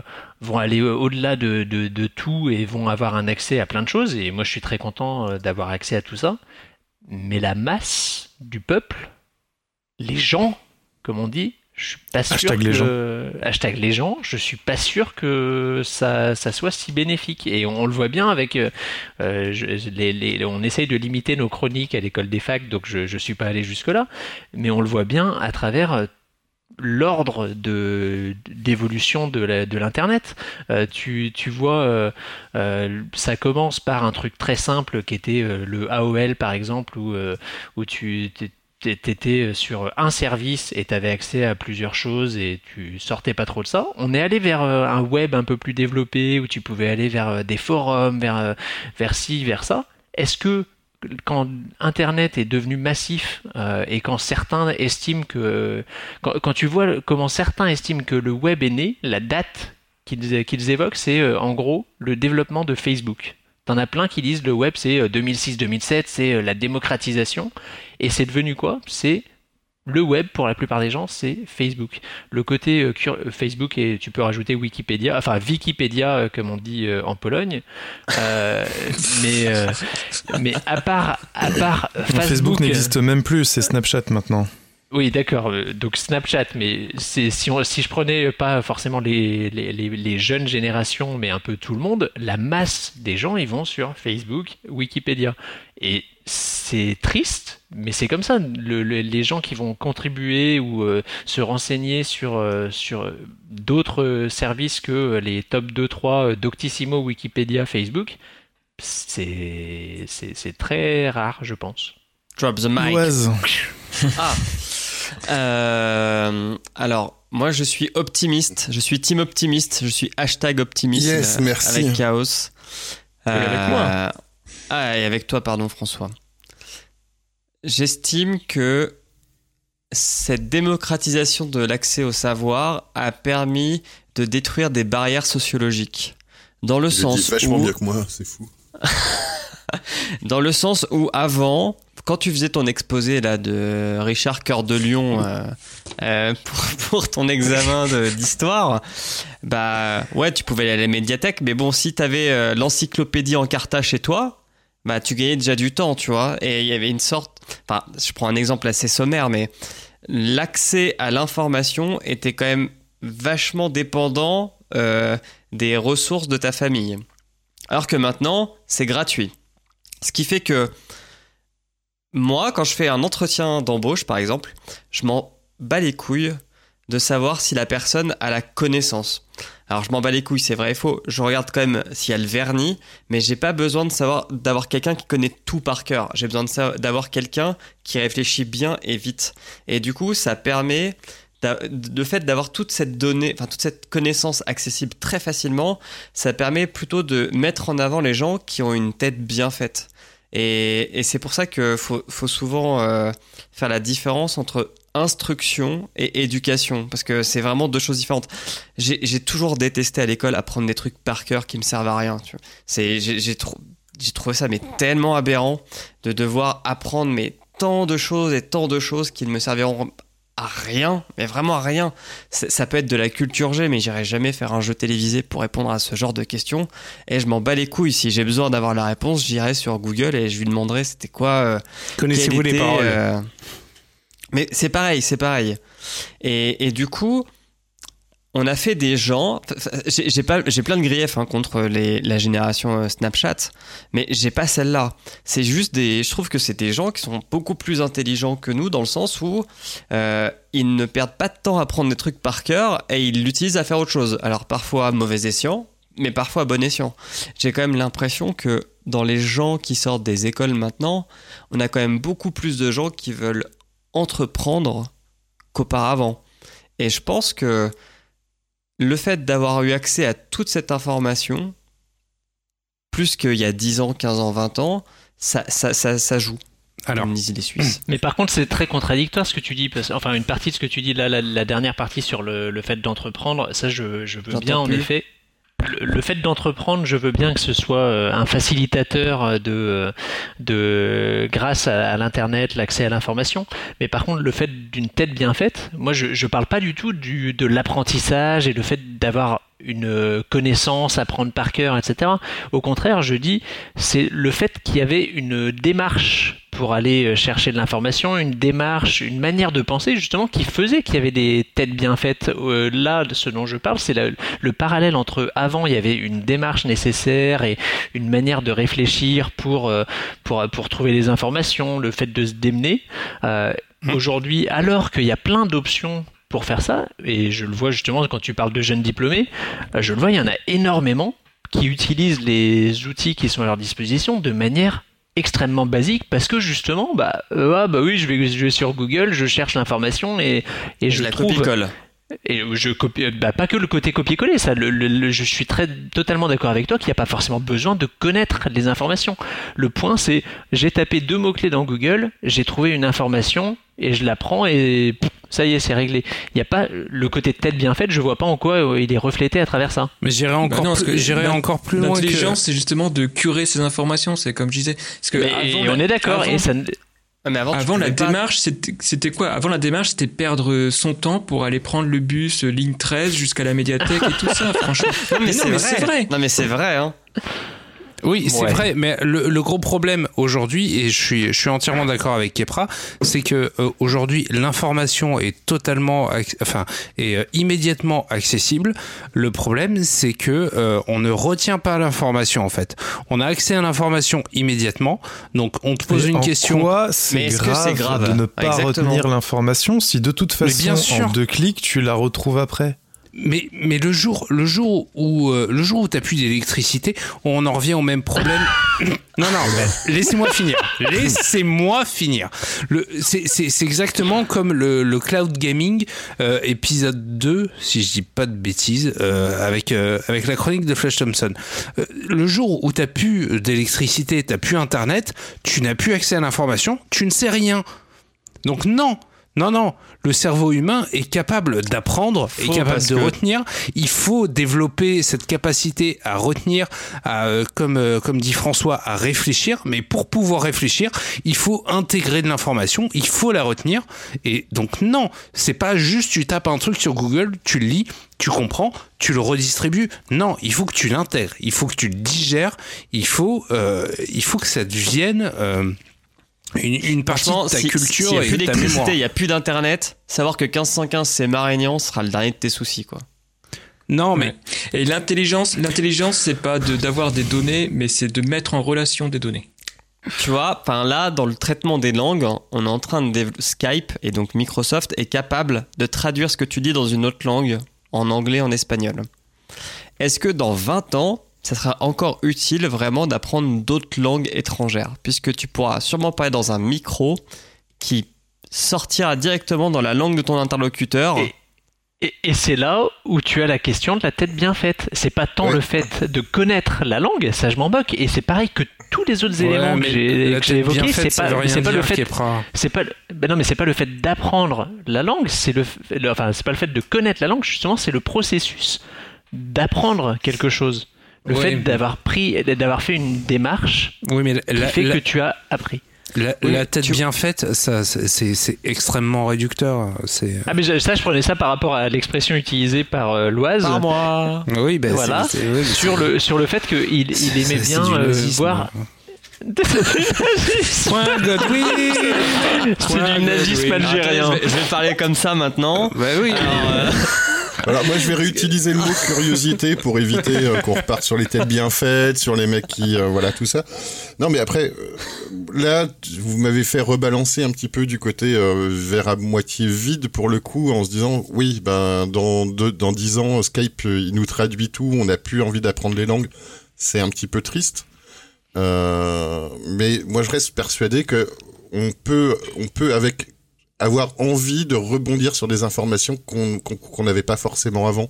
aller au-delà de tout et vont avoir un accès à plein de choses, et moi je suis très content d'avoir accès à tout ça, mais la masse du peuple, les gens, comme on dit, je suis pas sûr #les gens, je suis pas sûr que ça soit si bénéfique. Et on le voit bien avec on essaye de limiter nos chroniques à l'école des facs, donc je suis pas allé jusque-là, mais on le voit bien à travers l'ordre d'évolution de l'internet. Tu vois, ça commence par un truc très simple qui était le AOL par exemple, où tu t'étais sur un service et t'avais accès à plusieurs choses et tu sortais pas trop de ça. On est allé vers un web un peu plus développé où tu pouvais aller vers des forums, vers ci, vers ça. Est-ce que quand Internet est devenu massif et quand certains estiment que... Quand tu vois comment certains estiment que le web est né, la date qu'ils évoquent, c'est en gros le développement de Facebook. T'en as plein qui disent le web c'est 2006-2007, c'est la démocratisation. Et c'est devenu quoi ? C'est le web, pour la plupart des gens, c'est Facebook. Le côté Facebook, et tu peux rajouter Wikipédia, enfin Wikipédia comme on dit en Pologne. Mais à part Facebook n'existe même plus, c'est Snapchat maintenant. Oui, d'accord. Donc Snapchat, mais si je prenais pas forcément les jeunes générations, mais un peu tout le monde, la masse des gens, ils vont sur Facebook, Wikipédia. Et c'est triste, mais c'est comme ça. Les gens qui vont contribuer ou se renseigner sur d'autres services que les top 2-3 Doctissimo, Wikipédia, Facebook, c'est très rare, je pense. Drop the mic. Alors, moi je suis optimiste, je suis team optimiste, je suis #optimiste, yes, merci. Avec Chaos. Et avec moi. Ah, et avec toi, pardon François. J'estime que cette démocratisation de l'accès au savoir a permis de détruire des barrières sociologiques. Dans le sens où... Tu dis vachement mieux que moi, c'est fou. Dans le sens où avant... Quand tu faisais ton exposé là, de Richard Coeur de Lion pour ton examen d'histoire, bah ouais, tu pouvais aller à la médiathèque, mais bon, si t'avais l'encyclopédie Encarta chez toi, bah tu gagnais déjà du temps, tu vois. Et il y avait une sorte... Enfin, je prends un exemple assez sommaire, mais l'accès à l'information était quand même vachement dépendant des ressources de ta famille. Alors que maintenant, c'est gratuit. Ce qui fait que moi, quand je fais un entretien d'embauche, par exemple, je m'en bats les couilles de savoir si la personne a la connaissance. Alors, je m'en bats les couilles, c'est vrai et faux. Je regarde quand même s'il y a le vernis, mais j'ai pas besoin de savoir, d'avoir quelqu'un qui connaît tout par cœur. J'ai besoin d'avoir quelqu'un qui réfléchit bien et vite. Et du coup, ça permet... Le fait d'avoir toute cette donnée, enfin toute cette connaissance accessible très facilement, ça permet plutôt de mettre en avant les gens qui ont une tête bien faite. Et c'est pour ça que faut souvent faire la différence entre instruction et éducation, parce que c'est vraiment deux choses différentes. J'ai toujours détesté à l'école apprendre des trucs par cœur qui me servent à rien. Tu vois. J'ai trouvé ça mais tellement aberrant de devoir apprendre mais tant de choses et tant de choses qui ne me serviront à rien, mais vraiment à rien. Ça peut être de la culture G, mais j'irai jamais faire un jeu télévisé pour répondre à ce genre de questions. Et je m'en bats les couilles. Si j'ai besoin d'avoir la réponse, j'irai sur Google et je lui demanderai c'était quoi. Connaissez-vous les paroles Mais c'est pareil, c'est pareil. Et du coup, on a fait des gens. J'ai plein de griefs contre la génération Snapchat, mais j'ai pas celle-là. C'est juste je trouve que c'est des gens qui sont beaucoup plus intelligents que nous, dans le sens où ils ne perdent pas de temps à prendre des trucs par cœur et ils l'utilisent à faire autre chose. Alors parfois mauvais escient, mais parfois bon escient. J'ai quand même l'impression que dans les gens qui sortent des écoles maintenant, on a quand même beaucoup plus de gens qui veulent entreprendre qu'auparavant. Et je pense que le fait d'avoir eu accès à toute cette information, plus qu'il y a 10 ans, 15 ans, 20 ans, ça joue. Alors, les Suisses. Mais par contre, c'est très contradictoire ce que tu dis. Enfin, une partie de ce que tu dis, là, la dernière partie sur le fait d'entreprendre, ça, je veux bien, en effet. Le fait d'entreprendre, je veux bien que ce soit un facilitateur grâce à l'internet, l'accès à l'information. Mais par contre, le fait d'une tête bien faite, moi, je parle pas du tout de l'apprentissage et le fait d'avoir une connaissance à prendre par cœur, etc. Au contraire, je dis, c'est le fait qu'il y avait une démarche pour aller chercher de l'information, une démarche, une manière de penser justement qui faisait qu'il y avait des têtes bien faites. Là, ce dont je parle, c'est le parallèle entre avant, il y avait une démarche nécessaire et une manière de réfléchir pour trouver des informations, le fait de se démener. Aujourd'hui, alors qu'il y a plein d'options pour faire ça, et je le vois justement quand tu parles de jeunes diplômés, je le vois, il y en a énormément qui utilisent les outils qui sont à leur disposition de manière extrêmement basique, parce que justement je vais sur Google, je cherche l'information et je la trouve, copie-colle. Et je copie, pas que le côté copier-coller, ça je suis totalement d'accord avec toi qu'il n'y a pas forcément besoin de connaître les informations. Le point, c'est j'ai tapé 2 mots-clés dans Google, j'ai trouvé une information et je la prends et ça y est, c'est réglé. Il n'y a pas le côté tête bien faite, je vois pas en quoi il est reflété à travers ça. Mais j'irai encore plus loin. L'intelligence, c'est justement de curer ces informations, c'est comme je disais. Parce que on est d'accord. Mais avant la démarche, c'était quoi ? Avant la démarche, c'était perdre son temps pour aller prendre le bus ligne 13 jusqu'à la médiathèque et tout ça, franchement. Non mais c'est vrai. Non mais c'est vrai, hein. Oui, c'est vrai, mais le gros problème aujourd'hui, et je suis entièrement d'accord avec Keppra, c'est que aujourd'hui l'information est immédiatement accessible. Le problème, c'est que on ne retient pas l'information en fait. On a accès à l'information immédiatement, donc on te pose une question. Est-ce que c'est grave de ne pas retenir l'information si de toute façon en 2 clics tu la retrouves après? Mais le jour où t'appuies d'électricité, on en revient au même problème. Non, laissez-moi finir. C'est exactement comme le cloud gaming, épisode 2, si je dis pas de bêtises, avec la chronique de Flash Thompson. Le jour où t'as plus d'électricité, t'as plus internet, tu n'as plus accès à l'information, tu ne sais rien. Donc non, le cerveau humain est capable d'apprendre, est capable de retenir. Il faut développer cette capacité à retenir, comme dit François, à réfléchir. Mais pour pouvoir réfléchir, il faut intégrer de l'information, il faut la retenir. Et donc non, c'est pas juste tu tapes un truc sur Google, tu le lis, tu comprends, tu le redistribues. Non, il faut que tu l'intègres, il faut que tu le digères, il faut que ça devienne... Une partie de ta culture et de ta mémoire. Il n'y a plus d'internet, savoir que 1515 c'est Marignan sera le dernier de tes soucis, quoi. Non, mais et l'intelligence c'est pas d'avoir des données, mais c'est de mettre en relation des données. Tu vois, enfin là, dans le traitement des langues, on est en train de développer Skype, et donc Microsoft est capable de traduire ce que tu dis dans une autre langue, en anglais, en espagnol. Est-ce que dans 20 ans, ça sera encore utile vraiment d'apprendre d'autres langues étrangères, puisque tu pourras sûrement parler dans un micro qui sortira directement dans la langue de ton interlocuteur. Et c'est là où tu as la question de la tête bien faite. C'est pas tant le fait de connaître la langue, ça je m'en moque, et c'est pareil que tous les autres éléments que j'ai évoqués, c'est pas le fait d'apprendre la langue, c'est pas le fait de connaître la langue, justement, c'est le processus d'apprendre quelque chose. Le fait d'avoir fait une démarche que tu as appris. La tête bien faite, ça, c'est extrêmement réducteur. Ah, mais je prenais ça par rapport à l'expression utilisée par Loïse. Par moi. Oui, ben voilà. Sur le fait qu'il aimait bien voir. Point Godwin. C'est du nazisme algérien. Je vais parler comme ça maintenant. Bah oui. Alors, voilà, moi je vais réutiliser le mot curiosité pour éviter qu'on reparte sur les têtes bien faites, sur les mecs qui voilà tout ça. Non mais après là vous m'avez fait rebalancer un petit peu du côté vers à moitié vide pour le coup en se disant oui ben dans 10 ans Skype il nous traduit tout, on n'a plus envie d'apprendre les langues, c'est un petit peu triste. Mais moi je reste persuadé que on peut avec avoir envie de rebondir sur des informations qu'on n'avait pas forcément avant.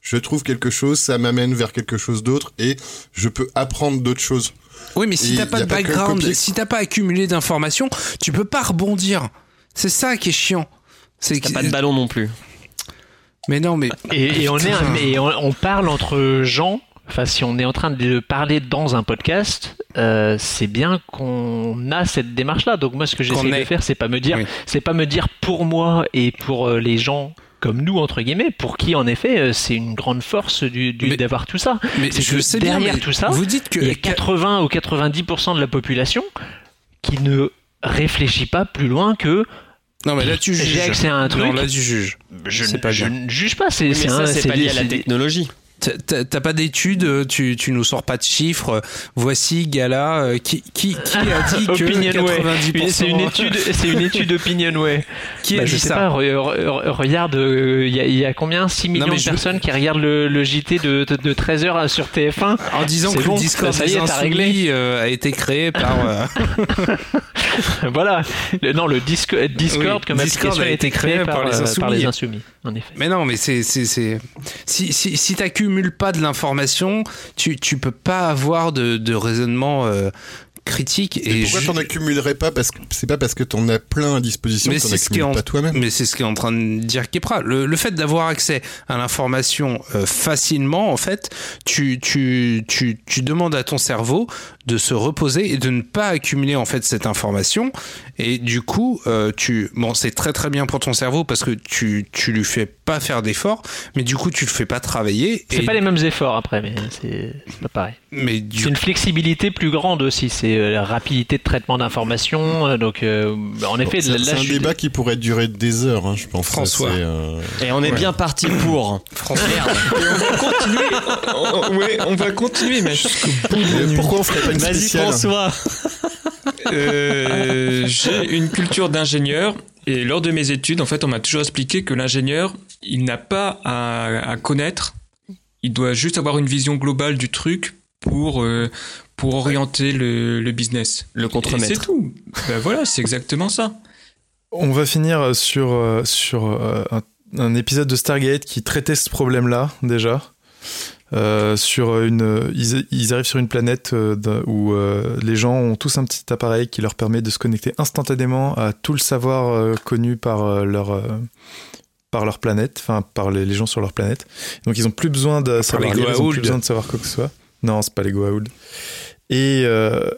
Je trouve quelque chose, ça m'amène vers quelque chose d'autre et je peux apprendre d'autres choses. Oui, mais si t'as pas de background, si t'as pas accumulé d'informations, tu peux pas rebondir. C'est ça qui est chiant. C'est t'as pas de ballon non plus. Mais non, mais on parle entre gens. Enfin, si on est en train de parler dans un podcast, c'est bien qu'on a cette démarche-là. Donc moi, ce que j'essaie de faire, c'est pas me dire pour moi et pour les gens comme nous entre guillemets, pour qui en effet, c'est une grande force d'avoir tout ça. Mais c'est je que sais derrière bien, mais tout ça, vous dites que il y a 80 ou 90% de la population qui ne réfléchit pas plus loin que. Non mais là tu juges. J'ai accès à un truc. Non là tu juges. Je ne juge pas. C'est pas lié à la technologie. T'as pas d'études, tu nous sors pas de chiffres. Voici Gala qui a dit que 90%. C'est une étude Opinionway. Je sais pas. Regarde, il y a combien 6 millions de personnes qui regardent le JT de 13h sur TF1 en disant que le Discord des Insoumis a été créé par. Voilà. Le Discord comme application a été créé par les Insoumis. En effet. Mais non, mais c'est... Si t'accumules pas de l'information, tu peux pas avoir de raisonnement critique. Et pourquoi t'en accumulerais pas? Parce que c'est pas parce que t'en as plein à disposition que t'en accumules pas toi-même. Mais c'est ce qu'est en train de dire Keppra. Le fait d'avoir accès à l'information facilement, en fait, tu demandes à ton cerveau de se reposer et de ne pas accumuler en fait cette information. Et du coup, c'est très très bien pour ton cerveau parce que tu lui fais pas faire d'efforts, mais du coup tu le fais pas travailler. C'est pas les mêmes efforts après, mais c'est pas pareil. Mais c'est une flexibilité plus grande aussi, c'est la rapidité de traitement d'informations. Donc en effet, c'est un débat qui pourrait durer des heures, hein, je pense. François. Et on est bien parti pour. François. Et on va continuer, mais jusqu'au bout. Pourquoi on ferait pas une spéciale ? Vas-y François. J'ai une culture d'ingénieur et lors de mes études, en fait, on m'a toujours expliqué que l'ingénieur, il n'a pas à connaître, il doit juste avoir une vision globale du truc pour orienter le business. Le contre-maître. Et c'est tout. Ben voilà, c'est exactement ça. On va finir sur un épisode de Stargate qui traitait ce problème-là déjà. Ils arrivent sur une planète où les gens ont tous un petit appareil qui leur permet de se connecter instantanément à tout le savoir connu par leur planète, enfin par les gens sur leur planète. Donc ils n'ont plus besoin de savoir lire, ils n'ont plus besoin de savoir quoi que ce soit. Non, c'est pas les Goa'uld. Et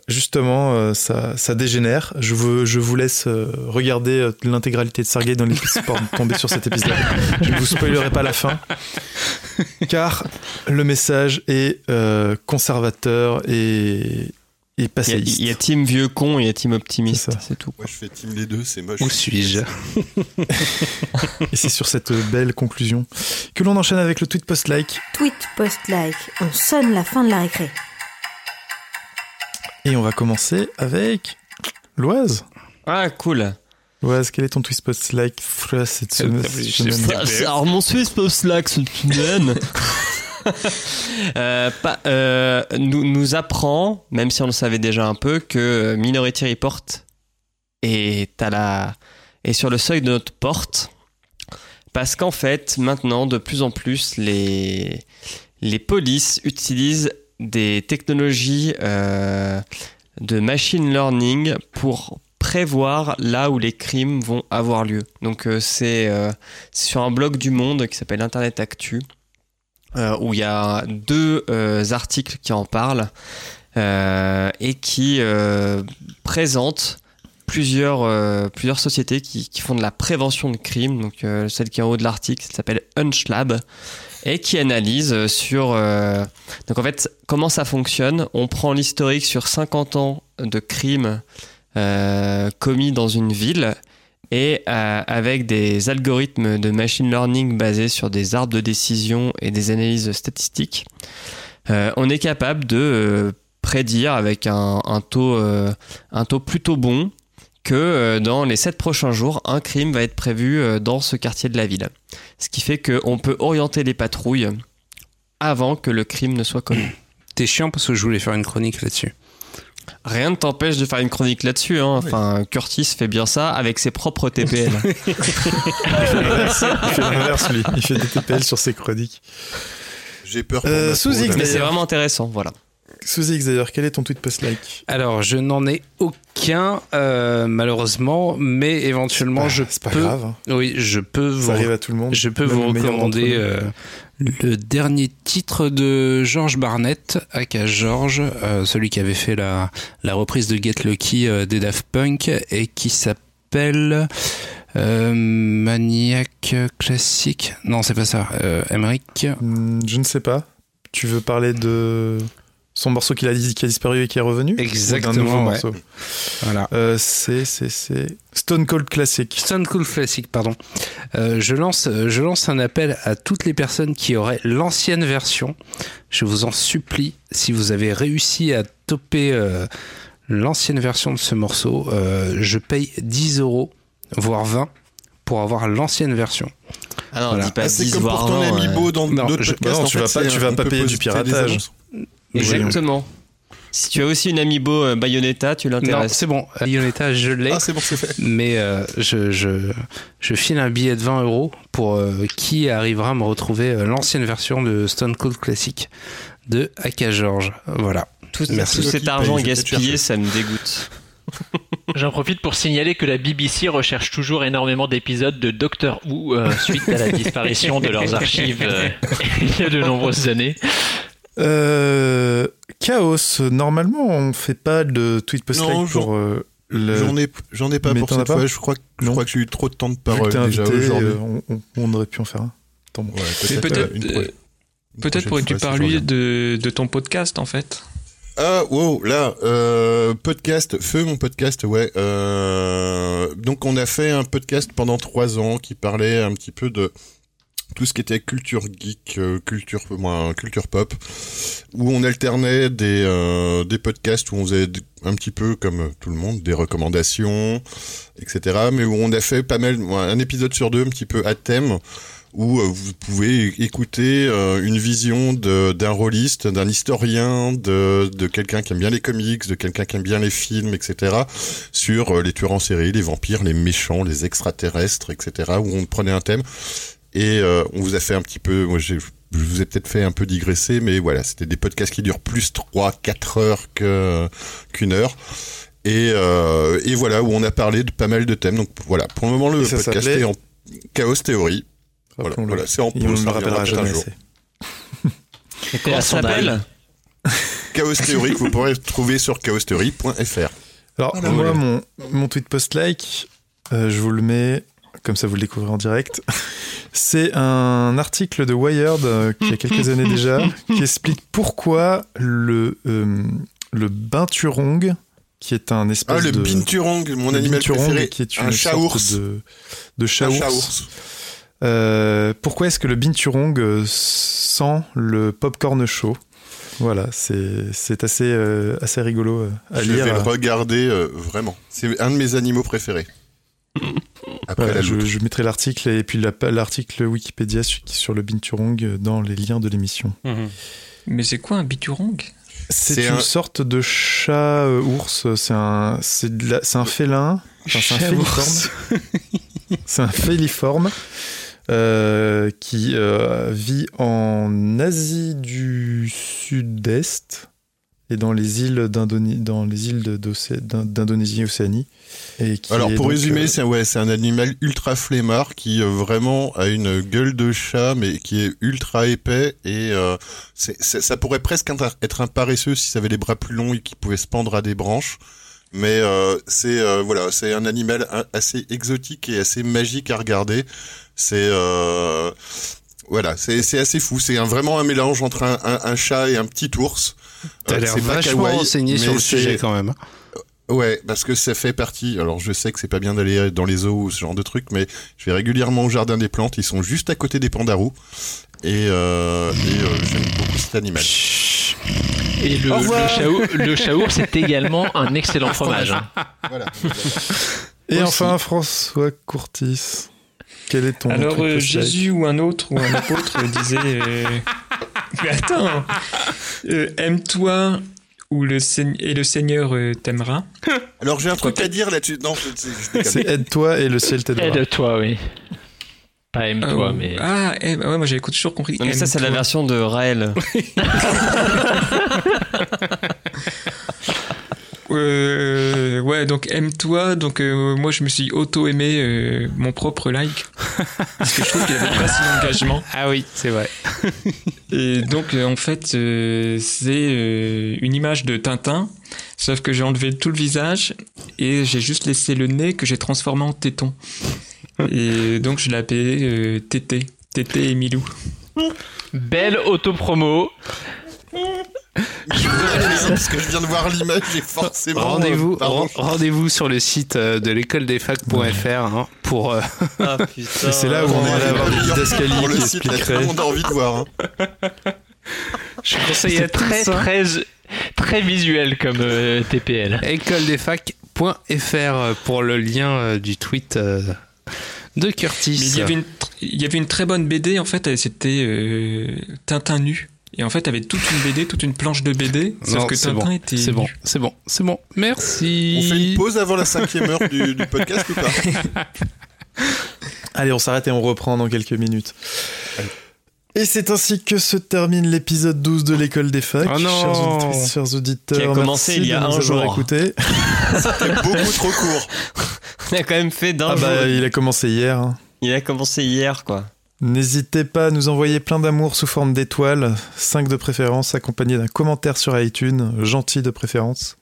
justement, ça dégénère. Je vous laisse regarder l'intégralité de Stargate dans l'épisode pour tomber sur cet épisode. Je ne vous spoilerai pas la fin, car le message est conservateur et et passéiste. Il y a team vieux con et il y a team optimiste, c'est tout. Moi je fais team les deux, c'est moche. Où suis-je? Et c'est sur cette belle conclusion que l'on enchaîne avec le tweet post-like. Tweet post-like, on sonne la fin de la récré. Et on va commencer avec Loïse. Ah cool. Loïse, quel est ton tweet post-like cette semaine? Alors mon tweet post-like cette semaine... nous apprend, même si on le savait déjà un peu, que Minority Report est sur le seuil de notre porte, parce qu'en fait maintenant de plus en plus les polices utilisent des technologies de machine learning pour prévoir là où les crimes vont avoir lieu. Donc c'est sur un blog du Monde qui s'appelle Internet Actu, où il y a deux articles qui en parlent et qui présentent plusieurs sociétés qui font de la prévention de crimes. Donc celle qui est en haut de l'article, elle s'appelle HunchLab, et qui analyse sur... Donc en fait, comment ça fonctionne? On prend l'historique sur 50 ans de crimes commis dans une ville, et avec des algorithmes de machine learning basés sur des arbres de décision et des analyses statistiques, on est capable de prédire avec un taux plutôt bon que dans les 7 prochains jours, un crime va être prévu dans ce quartier de la ville. Ce qui fait qu'on peut orienter les patrouilles avant que le crime ne soit commis. T'es chiant parce que je voulais faire une chronique là-dessus. Rien ne t'empêche de faire une chronique là-dessus, hein. Enfin, Curtis fait bien ça avec ses propres TPL. Il fait des TPL sur ses chroniques. J'ai peur pour ma SuzyX, mais c'est vraiment intéressant, voilà. SuzyX d'ailleurs, quel est ton tweet post-like? Alors, je n'en ai aucun, malheureusement, mais éventuellement, c'est pas grave. Oui, je peux vous. Ça arrive à tout le monde. Je peux vous recommander le dernier titre de George Barnett, aka George, celui qui avait fait la reprise de Get Lucky des Daft Punk et qui s'appelle Maniac Classique. Non, c'est pas ça. Aymeric. Je ne sais pas. Tu veux parler de son morceau qui a disparu et qui est revenu? Exactement. D'un nouveau morceau. Voilà. C'est Stone Cold Classic. Stone Cold Classic, pardon. Je lance un appel à toutes les personnes qui auraient l'ancienne version. Je vous en supplie, si vous avez réussi à toper l'ancienne version de ce morceau, je paye 10€, voire 20€, pour avoir l'ancienne version. Ah non, voilà. Dis pas 10, voire 20. C'est comme pour ton ami Beau dans d'autres podcasts. Non, tu vas pas payer du piratage. Exactement. Si tu as aussi une amiibo Bayonetta, tu l'intéresses. Non, c'est bon. Bayonetta, je l'ai. Ah, c'est bon, c'est fait. Mais je file un billet de 20€ pour qui arrivera à me retrouver l'ancienne version de Stone Cold Classic de Aka George. Voilà. Tout cet argent gaspillé, ça me dégoûte. J'en profite pour signaler que la BBC recherche toujours énormément d'épisodes de Doctor Who suite à la disparition de leurs archives il y a de nombreuses années. Chaos, normalement on fait pas de tweet post-like pour le... J'en ai pas. Mais pour cette fois, je crois que j'ai eu trop de temps de parole déjà aujourd'hui. On aurait pu en faire un. Attends, bon. Ouais, peut-être pourrais-tu parler de ton podcast en fait. Ah, wow, là, podcast, feu mon podcast, ouais. Donc on a fait un podcast pendant 3 ans qui parlait un petit peu de tout ce qui était culture geek, culture pop, où on alternait des podcasts où on faisait un petit peu comme tout le monde, des recommandations, etc. Mais où on a fait pas mal, un épisode sur 2 un petit peu à thème, où vous pouvez écouter une vision d'un rôliste, d'un historien, de quelqu'un qui aime bien les comics, de quelqu'un qui aime bien les films, etc. sur les tueurs en série, les vampires, les méchants, les extraterrestres, etc. où on prenait un thème. Et on vous a fait un petit peu, moi je vous ai peut-être fait un peu digresser, mais voilà, c'était des podcasts qui durent plus 3-4 heures qu'une heure. Et voilà, où on a parlé de pas mal de thèmes. Donc voilà, pour le moment, le podcast est en Chaos Theory. Voilà, c'est en pause, on le rappellera un jour. Et comment ça s'appelle? Chaos Theory, que vous pourrez trouver sur chaostheory.fr. Alors, moi, mon tweet post-like, je vous le mets... Comme ça, vous le découvrez en direct. C'est un article de Wired qui a quelques années déjà, qui explique pourquoi le Binturong, qui est un espèce de... Ah, le Binturong, mon animal préféré, qui est une sorte de chat-ours. Pourquoi est-ce que le Binturong sent le popcorn chaud? Voilà, c'est assez, assez rigolo à lire. Je vais le regarder, vraiment. C'est un de mes animaux préférés. Après voilà, je mettrai l'article et puis l'article Wikipédia sur le Binturong dans les liens de l'émission. Mmh. Mais c'est quoi un Binturong ? C'est une sorte de chat-ours, c'est un félin, c'est un féliforme, c'est un féliforme qui vit en Asie du Sud-Est et dans les îles d'Indonésie et Océanie. Et alors pour résumer, c'est un animal ultra flemmard qui vraiment a une gueule de chat mais qui est ultra épais et ça pourrait presque être un paresseux si ça avait les bras plus longs et qu'il pouvait se pendre à des branches. Mais c'est un animal assez exotique et assez magique à regarder. C'est assez fou. C'est vraiment un mélange entre un chat et un petit ours. T'as l'air vachement renseigné sur le sujet quand même. Ouais, parce que ça fait partie. Alors je sais que c'est pas bien d'aller dans les zoos ou ce genre de trucs, mais je vais régulièrement au jardin des plantes. Ils sont juste à côté des Pandarous et j'aime beaucoup cet animal. Et le chaours, c'est également un excellent fromage. Voilà. Et enfin François Courtiz. Quel est ton Alors Jésus ou un autre ou un apôtre disait mais attends, aime-toi ou et le Seigneur t'aimera. Alors j'ai un truc à dire là-dessus. Non, c'est aide-toi et le ciel t'aidera. Aide-toi, oui. Pas aime-toi, mais... Ah, ouais, moi j'avais toujours compris. Non, mais ça, c'est la version de Raël. Ouais, donc aime-toi. Donc moi, je me suis auto-aimé mon propre like. Parce que je trouve qu'il avait pas si d'engagement. Ah oui, c'est vrai. Et donc, en fait, c'est une image de Tintin. Sauf que j'ai enlevé tout le visage. Et j'ai juste laissé le nez que j'ai transformé en téton. Et donc je l'ai appelé Tété. Tété et Milou. Belle autopromo. Je vous réalise parce que je viens de voir l'image et forcément... Rendez-vous sur le site de l'école des facs.fr hein, pour... Ah putain... C'est là où on va avoir des guides d'escalier qui expliqueraient. Tout le monde a envie de voir. Hein. Je conseille à très, très, très visuel comme TPL. École des facs.fr pour le lien du tweet... de Curtis. Mais il y avait une très bonne BD en fait, c'était Tintin nu. Et en fait, il y avait toute une planche de BD, sauf que Tintin était nu. C'est bon. Merci. On fait une pause avant la 5e heure du podcast ou pas? Allez, on s'arrête et on reprend dans quelques minutes. Allez. Et c'est ainsi que se termine l'épisode 12 de l'école des facs. Oh non. Chers auditrices, chers auditeurs, qui a commencé merci il y a de nous avoir écoutés. C'était beaucoup trop court. Il a quand même fait d'un jour. Il a commencé hier. Hein. Il a commencé hier, quoi. N'hésitez pas à nous envoyer plein d'amour sous forme d'étoiles, 5 de préférence, accompagné d'un commentaire sur iTunes, gentil de préférence.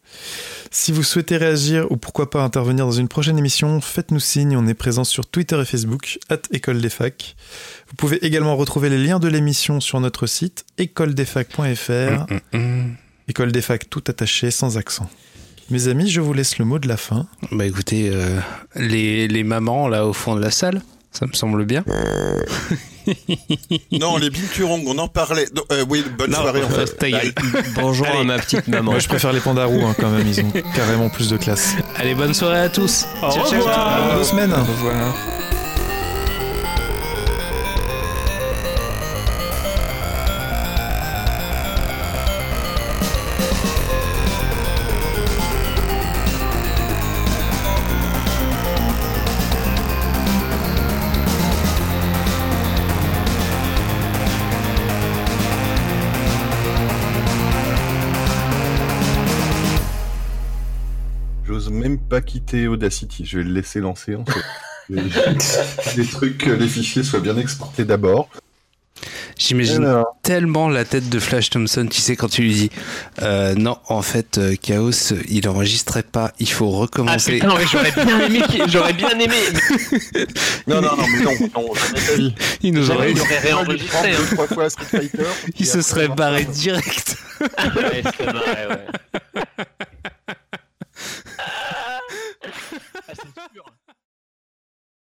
Si vous souhaitez réagir ou pourquoi pas intervenir dans une prochaine émission, faites-nous signe, on est présent sur Twitter et Facebook, @écoledesfac. Vous pouvez également retrouver les liens de l'émission sur notre site écoledesfac.fr. École des facs tout attaché, sans accent. Mes amis, je vous laisse le mot de la fin. Bah écoutez, les mamans là au fond de la salle, ça me semble bien. Non, les Binturong, on en parlait. Oui, bonne soirée en fait. Bonjour à ma petite maman. Moi, je préfère les Pandarous hein, quand même, ils ont carrément plus de classe. Allez, bonne soirée à tous. Au revoir. À 2 semaines. Au revoir. Même pas quitter Audacity, je vais le laisser lancer en fait. Les trucs, les fichiers soient bien exportés d'abord. J'imagine tellement la tête de Flash Thompson, tu sais, quand tu lui dis non, en fait, Chaos, il enregistrait pas, il faut recommencer. Ah, putain, mais j'aurais bien aimé. Non, mais non, jamais de la vie. Il nous aurait réenregistré 2-3 fois à Street Fighter. Il se serait barré direct. Ouais, c'est vrai, ouais.